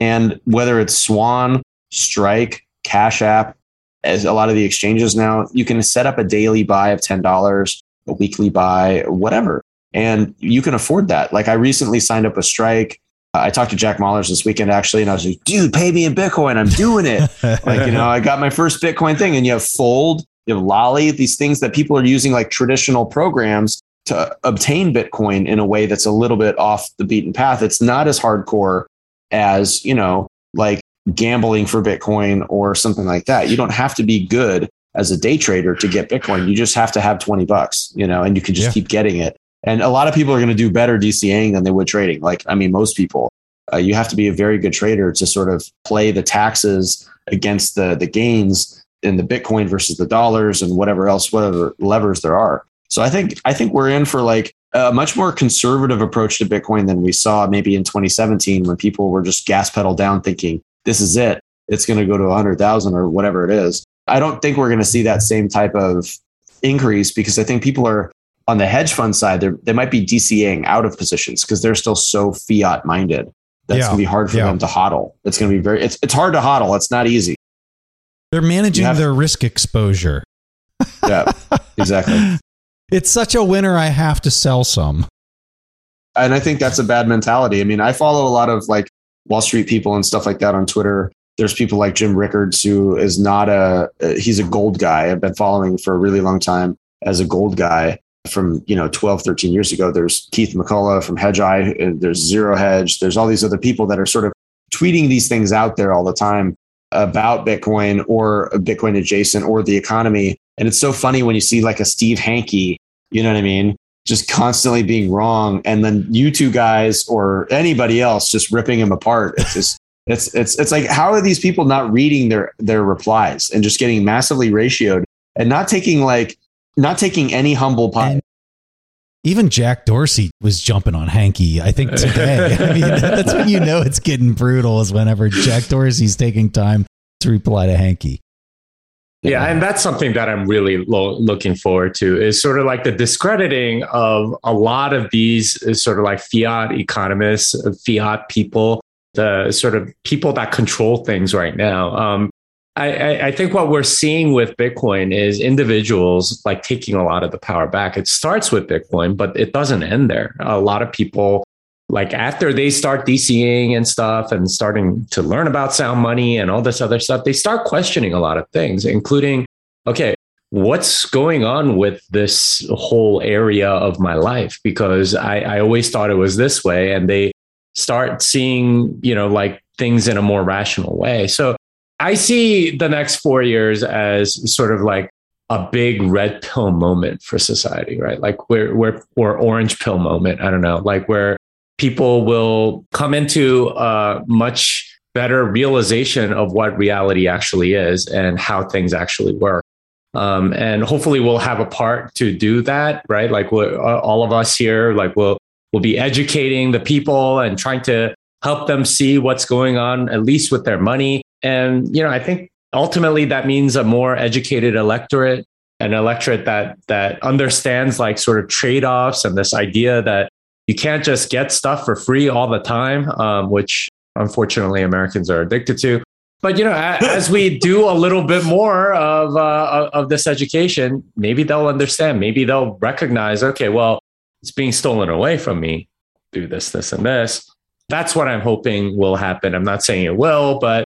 And whether it's Swan, Strike, Cash App, as a lot of the exchanges now, you can set up a daily buy of ten dollars, a weekly buy, whatever. And you can afford that. Like I recently signed up with Strike. Uh, I talked to Jack Mahlers this weekend, actually, and I was like, dude, pay me in Bitcoin. I'm doing it. Like, you know, I got my first Bitcoin thing. And you have Fold, you have Lolly, these things that people are using like traditional programs to obtain Bitcoin in a way that's a little bit off the beaten path. It's not as hardcore as, you know, like gambling for Bitcoin or something like that. You don't have to be good as a day trader to get Bitcoin. You just have to have twenty bucks, you know, and you can just yeah. keep getting it. And a lot of people are going to do better DCAing than they would trading. Like, I mean, most people, uh, you have to be a very good trader to sort of play the taxes against the the gains in the Bitcoin versus the dollars and whatever else, whatever levers there are. So I think I think we're in for like a much more conservative approach to Bitcoin than we saw maybe in twenty seventeen when people were just gas pedal down thinking, this is it. It's going to go to one hundred thousand or whatever it is. I don't think we're going to see that same type of increase because I think people are, on the hedge fund side, they might be DCAing out of positions because they're still so fiat minded. That's yeah, going to be hard for yeah. them to hodl. It's going to be very, it's, it's hard to hodl. It's not easy. They're managing have, their risk exposure. Yeah, exactly. It's such a winner. I have to sell some. And I think that's a bad mentality. I mean, I follow a lot of like Wall Street people and stuff like that on Twitter. There's people like Jim Rickards, who is not a, he's a gold guy. I've been following for a really long time as a gold guy. From, you know, twelve, thirteen years ago, there's Keith McCullough from HedgeEye, there's Zero Hedge, there's all these other people that are sort of tweeting these things out there all the time. about Bitcoin or Bitcoin adjacent or the economy. And it's so funny when you see like a Steve Hanke, you know what I mean? Just constantly being wrong. And then you two guys or anybody else just ripping him apart. It's just, it's, it's, it's like, how are these people not reading their, their replies and just getting massively ratioed and not taking like, not taking any humble pie? Even Jack Dorsey was jumping on Hanke, I think, today. I mean, that's when you know it's getting brutal, is whenever Jack Dorsey's taking time to reply to Hanke. Yeah, and that's something that I'm really lo- looking forward to, is sort of like the discrediting of a lot of these sort of like fiat economists, fiat people, the sort of people that control things right now. Um, I, I think what we're seeing with Bitcoin is individuals like taking a lot of the power back. It starts with Bitcoin, but it doesn't end there. A lot of people, like after they start DCing and stuff and starting to learn about sound money and all this other stuff, they start questioning a lot of things, including, okay, what's going on with this whole area of my life? Because I, I always thought it was this way, and they start seeing, you know, like things in a more rational way. So I see the next four years as sort of like a big red pill moment for society, right? Like we're, we're, or orange pill moment. I don't know, like where people will come into a much better realization of what reality actually is and how things actually work. Um, and hopefully we'll have a part to do that, right? Like we're, all of us here, like we'll, we'll be educating the people and trying to help them see what's going on, at least with their money. And, you know, I think ultimately that means a more educated electorate, an electorate that that understands like sort of trade-offs and this idea that you can't just get stuff for free all the time, um, which unfortunately Americans are addicted to. But, you know, as we do a little bit more of uh, of this education, maybe they'll understand, maybe they'll recognize, OK, well, it's being stolen away from me. Do this, this, and this. That's what I'm hoping will happen. I'm not saying it will, but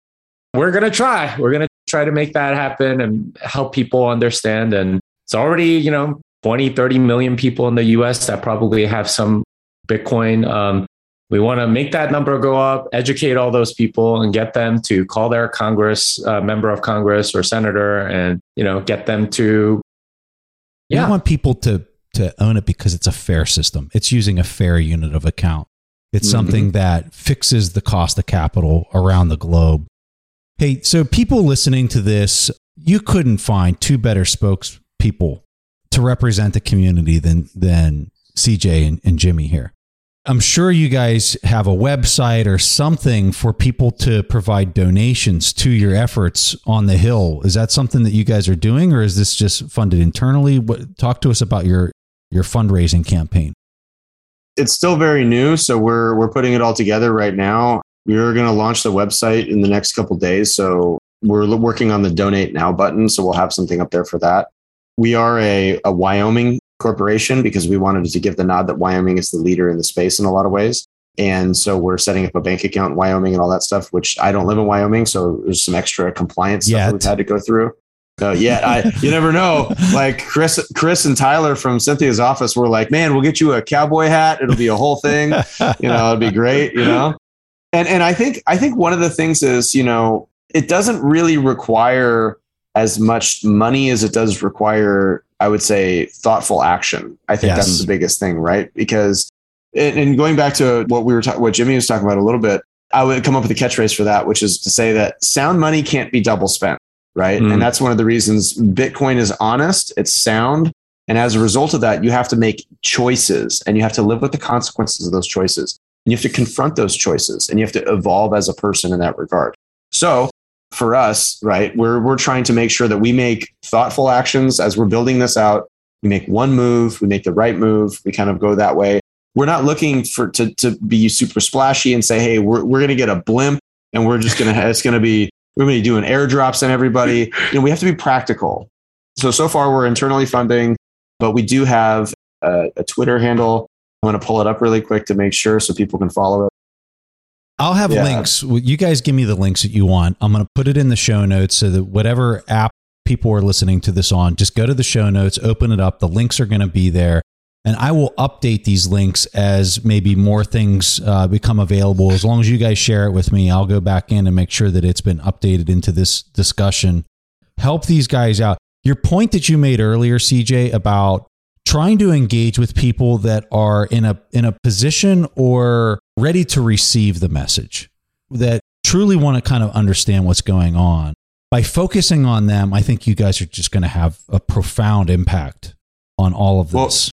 we're going to try. We're going to try to make that happen and help people understand. And it's already, you know, twenty, thirty million people in the U S that probably have some Bitcoin. Um, we want to make that number go up, educate all those people and get them to call their Congress, uh, member of Congress or senator, and, you know, get them to. Yeah. We want people to, to own it because it's a fair system. It's using a fair unit of account. It's something mm-hmm. that fixes the cost of capital around the globe. Hey, so people listening to this, you couldn't find two better spokespeople to represent the community than than C J and, and Jimmy here. I'm sure you guys have a website or something for people to provide donations to your efforts on the Hill. Is that something that you guys are doing, or is this just funded internally? What, talk to us about your your fundraising campaign. It's still very new, so we're we're putting it all together right now. We're going to launch the website in the next couple of days. So we're working on the donate now button. So we'll have something up there for that. We are a, a Wyoming corporation because we wanted to give the nod that Wyoming is the leader in the space in a lot of ways. And so we're setting up a bank account in Wyoming and all that stuff, which I don't live in Wyoming. So there's some extra compliance stuff that we've had to go through. So yeah, I, you never know. Like Chris, Chris and Tyler from Cynthia's office were like, man, we'll get you a cowboy hat. It'll be a whole thing. You know, it'd be great, you know? And and I think I think one of the things is, you know, it doesn't really require as much money as it does require, I would say, thoughtful action. I think yes. That's the biggest thing, right? Because and, and going back to what we were ta- what Jimmy was talking about a little bit, I would come up with a catchphrase for that, which is to say that sound money can't be double spent, right? Mm. And that's one of the reasons Bitcoin is honest, it's sound, and as a result of that, you have to make choices and you have to live with the consequences of those choices. And you have to confront those choices and you have to evolve as a person in that regard. So for us, right, we're we're trying to make sure that we make thoughtful actions as we're building this out. We make one move, we make the right move, we kind of go that way. We're not looking for to to be super splashy and say, hey, we're we're gonna get a blimp and we're just gonna it's gonna be we're gonna be doing airdrops on everybody. You know, we have to be practical. So so far we're internally funding, but we do have a, a Twitter handle. I'm going to pull it up really quick to make sure so people can follow it. I'll have yeah. links. You guys give me the links that you want. I'm going to put it in the show notes so that whatever app people are listening to this on, just go to the show notes, open it up. The links are going to be there. And I will update these links as maybe more things uh, become available. As long as you guys share it with me, I'll go back in and make sure that it's been updated into this discussion. Help these guys out. Your point that you made earlier, C J, about trying to engage with people that are in a in a position or ready to receive the message, that truly want to kind of understand what's going on. By focusing on them, I think you guys are just going to have a profound impact on all of this.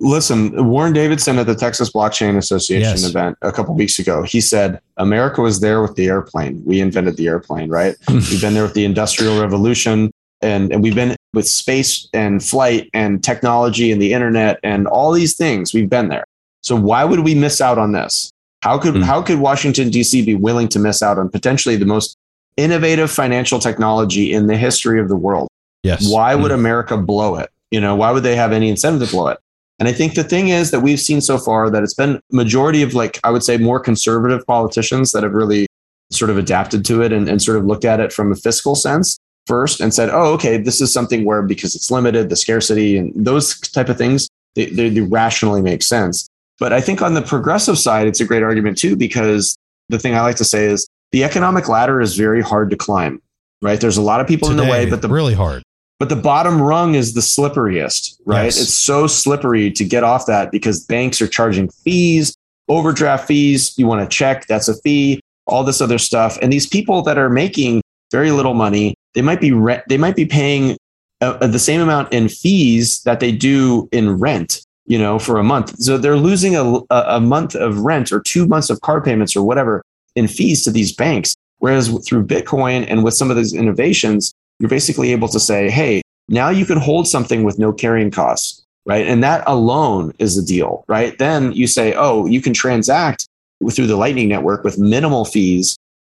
Well, listen, Warren Davidson at the Texas Blockchain Association yes. event a couple of weeks ago, he said, America was there with the airplane. We invented the airplane, right? We've been there with the Industrial Revolution, and, and we've been with space and flight and technology and the internet and all these things. We've been there. So why would we miss out on this? How could, mm. how could Washington, D C be willing to miss out on potentially the most innovative financial technology in the history of the world? Yes. Why mm. would America blow it? You know, why would they have any incentive to blow it? And I think the thing is that we've seen so far that it's been majority of, like, I would say, more conservative politicians that have really sort of adapted to it and, and sort of looked at it from a fiscal sense first and said, oh, OK, this is something where, because it's limited, the scarcity and those type of things, they, they, they rationally make sense. But I think on the progressive side, it's a great argument, too, because the thing I like to say is the economic ladder is very hard to climb. Right. There's a lot of people Today, in the way, but the really hard. But the bottom rung is the slipperiest, right? Yes. It's so slippery to get off that because banks are charging fees, overdraft fees. You want to check, that's a fee, all this other stuff. And these people that are making very little money, they might be re- they might be paying uh, the same amount in fees that they do in rent, you know, for a month. So they're losing a, a month of rent or two months of car payments or whatever in fees to these banks. Whereas through Bitcoin and with some of these innovations, you're basically able to say, hey, now you can hold something with no carrying costs, right? And that alone is the deal, right? Then you say, oh, you can transact through the Lightning Network with minimal fees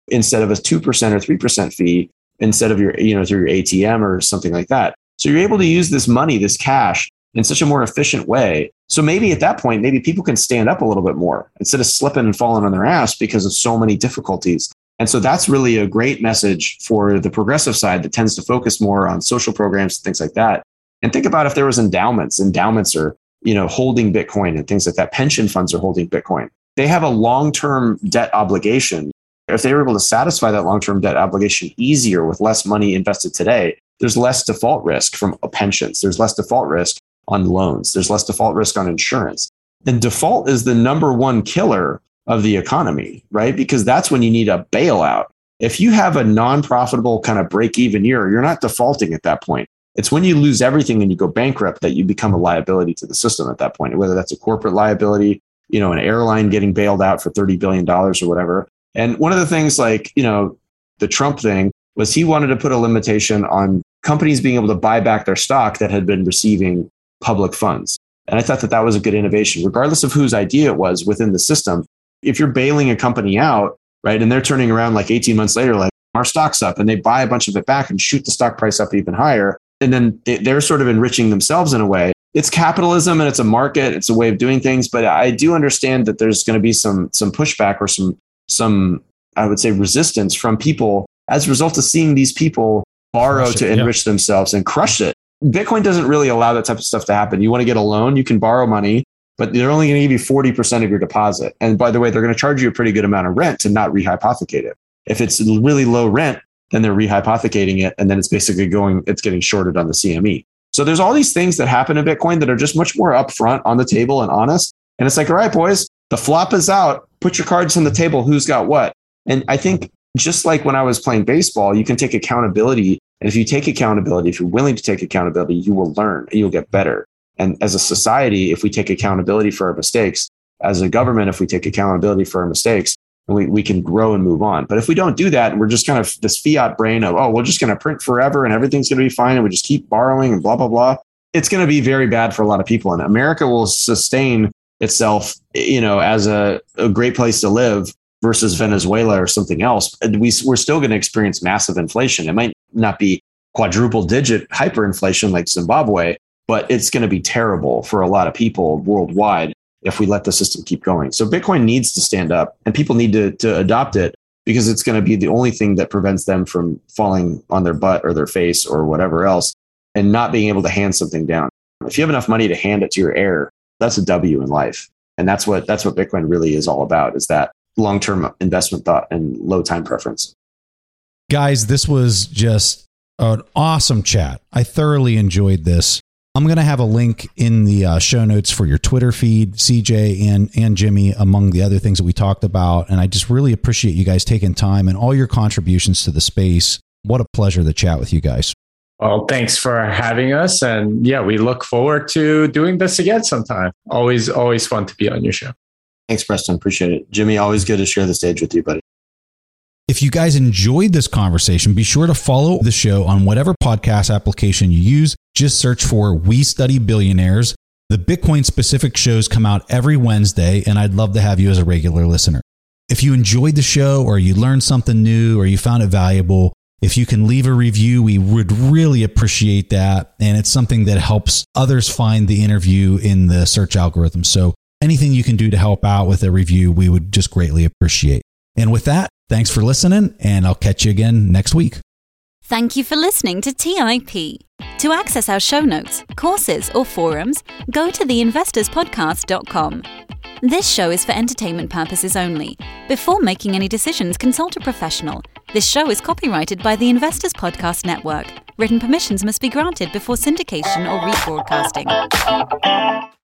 instead of a two percent or three percent fee instead of your, you know, through your A T M or something like that. So you're able to use this money, this cash, in such a more efficient way. So maybe at that point, maybe people can stand up a little bit more instead of slipping and falling on their ass because of so many difficulties. And so that's really a great message for the progressive side that tends to focus more on social programs and things like that. And think about if there was endowments. Endowments are, you know, holding Bitcoin and things like that. Pension funds are holding Bitcoin. They have a long-term debt obligation. If they were able to satisfy that long-term debt obligation easier with less money invested today, there's less default risk from pensions. There's less default risk on loans. There's less default risk on insurance. And default is the number one killer of the economy, right? Because that's when you need a bailout. If you have a non-profitable kind of break-even year, you're not defaulting at that point. It's when you lose everything and you go bankrupt that you become a liability to the system at that point, whether that's a corporate liability, you know, an airline getting bailed out for thirty billion dollars or whatever. And one of the things, like, you know, the Trump thing was he wanted to put a limitation on companies being able to buy back their stock that had been receiving public funds. And I thought that that was a good innovation, regardless of whose idea it was within the system. If you're bailing a company out, right, and they're turning around like eighteen months later, like, our stock's up, and they buy a bunch of it back and shoot the stock price up even higher, and then they're sort of enriching themselves in a way. It's capitalism and it's a market. It's a way of doing things. But I do understand that there's going to be some some pushback or some some, I would say, resistance from people as a result of seeing these people borrow crush to it, enrich yeah. themselves and crush it. Bitcoin doesn't really allow that type of stuff to happen. You want to get a loan, you can borrow money, but they're only going to give you forty percent of your deposit. And by the way, they're going to charge you a pretty good amount of rent to not rehypothecate it. If it's really low rent, then they're rehypothecating it. And then it's basically going, it's getting shorted on the C M E. So there's all these things that happen in Bitcoin that are just much more upfront on the table and honest. And it's like, all right, boys, the flop is out. Put your cards on the table. Who's got what? And I think just like when I was playing baseball, you can take accountability. And if you take accountability, if you're willing to take accountability, you will learn and you'll get better. And as a society, if we take accountability for our mistakes, as a government, if we take accountability for our mistakes, we, we can grow and move on. But if we don't do that, and we're just kind of this fiat brain of, oh, we're just going to print forever and everything's going to be fine and we just keep borrowing and blah, blah, blah, it's going to be very bad for a lot of people. And America will sustain itself, you know, as a, a great place to live versus Venezuela or something else. We, we're still going to experience massive inflation. It might not be quadruple digit hyperinflation like Zimbabwe, but it's going to be terrible for a lot of people worldwide if we let the system keep going. So Bitcoin needs to stand up and people need to, to adopt it because it's going to be the only thing that prevents them from falling on their butt or their face or whatever else and not being able to hand something down. If you have enough money to hand it to your heir, that's a W in life. And that's what that's what Bitcoin really is all about, is that long-term investment thought and low time preference. Guys, this was just an awesome chat. I thoroughly enjoyed this. I'm going to have a link in the uh, show notes for your Twitter feed, C J and, and Jimmy, among the other things that we talked about. And I just really appreciate you guys taking time and all your contributions to the space. What a pleasure to chat with you guys. Well, thanks for having us. And yeah, we look forward to doing this again sometime. Always, always fun to be on your show. Thanks, Preston. Appreciate it. Jimmy, always good to share the stage with you, buddy. If you guys enjoyed this conversation, be sure to follow the show on whatever podcast application you use. Just search for We Study Billionaires. The Bitcoin-specific shows come out every Wednesday, and I'd love to have you as a regular listener. If you enjoyed the show or you learned something new or you found it valuable, if you can leave a review, we would really appreciate that. And it's something that helps others find the interview in the search algorithm. So anything you can do to help out with a review, we would just greatly appreciate. And with that, thanks for listening, and I'll catch you again next week. Thank you for listening to T I P. To access our show notes, courses, or forums, go to the investors podcast dot com. This show is for entertainment purposes only. Before making any decisions, consult a professional. This show is copyrighted by the Investors Podcast Network. Written permissions must be granted before syndication or rebroadcasting.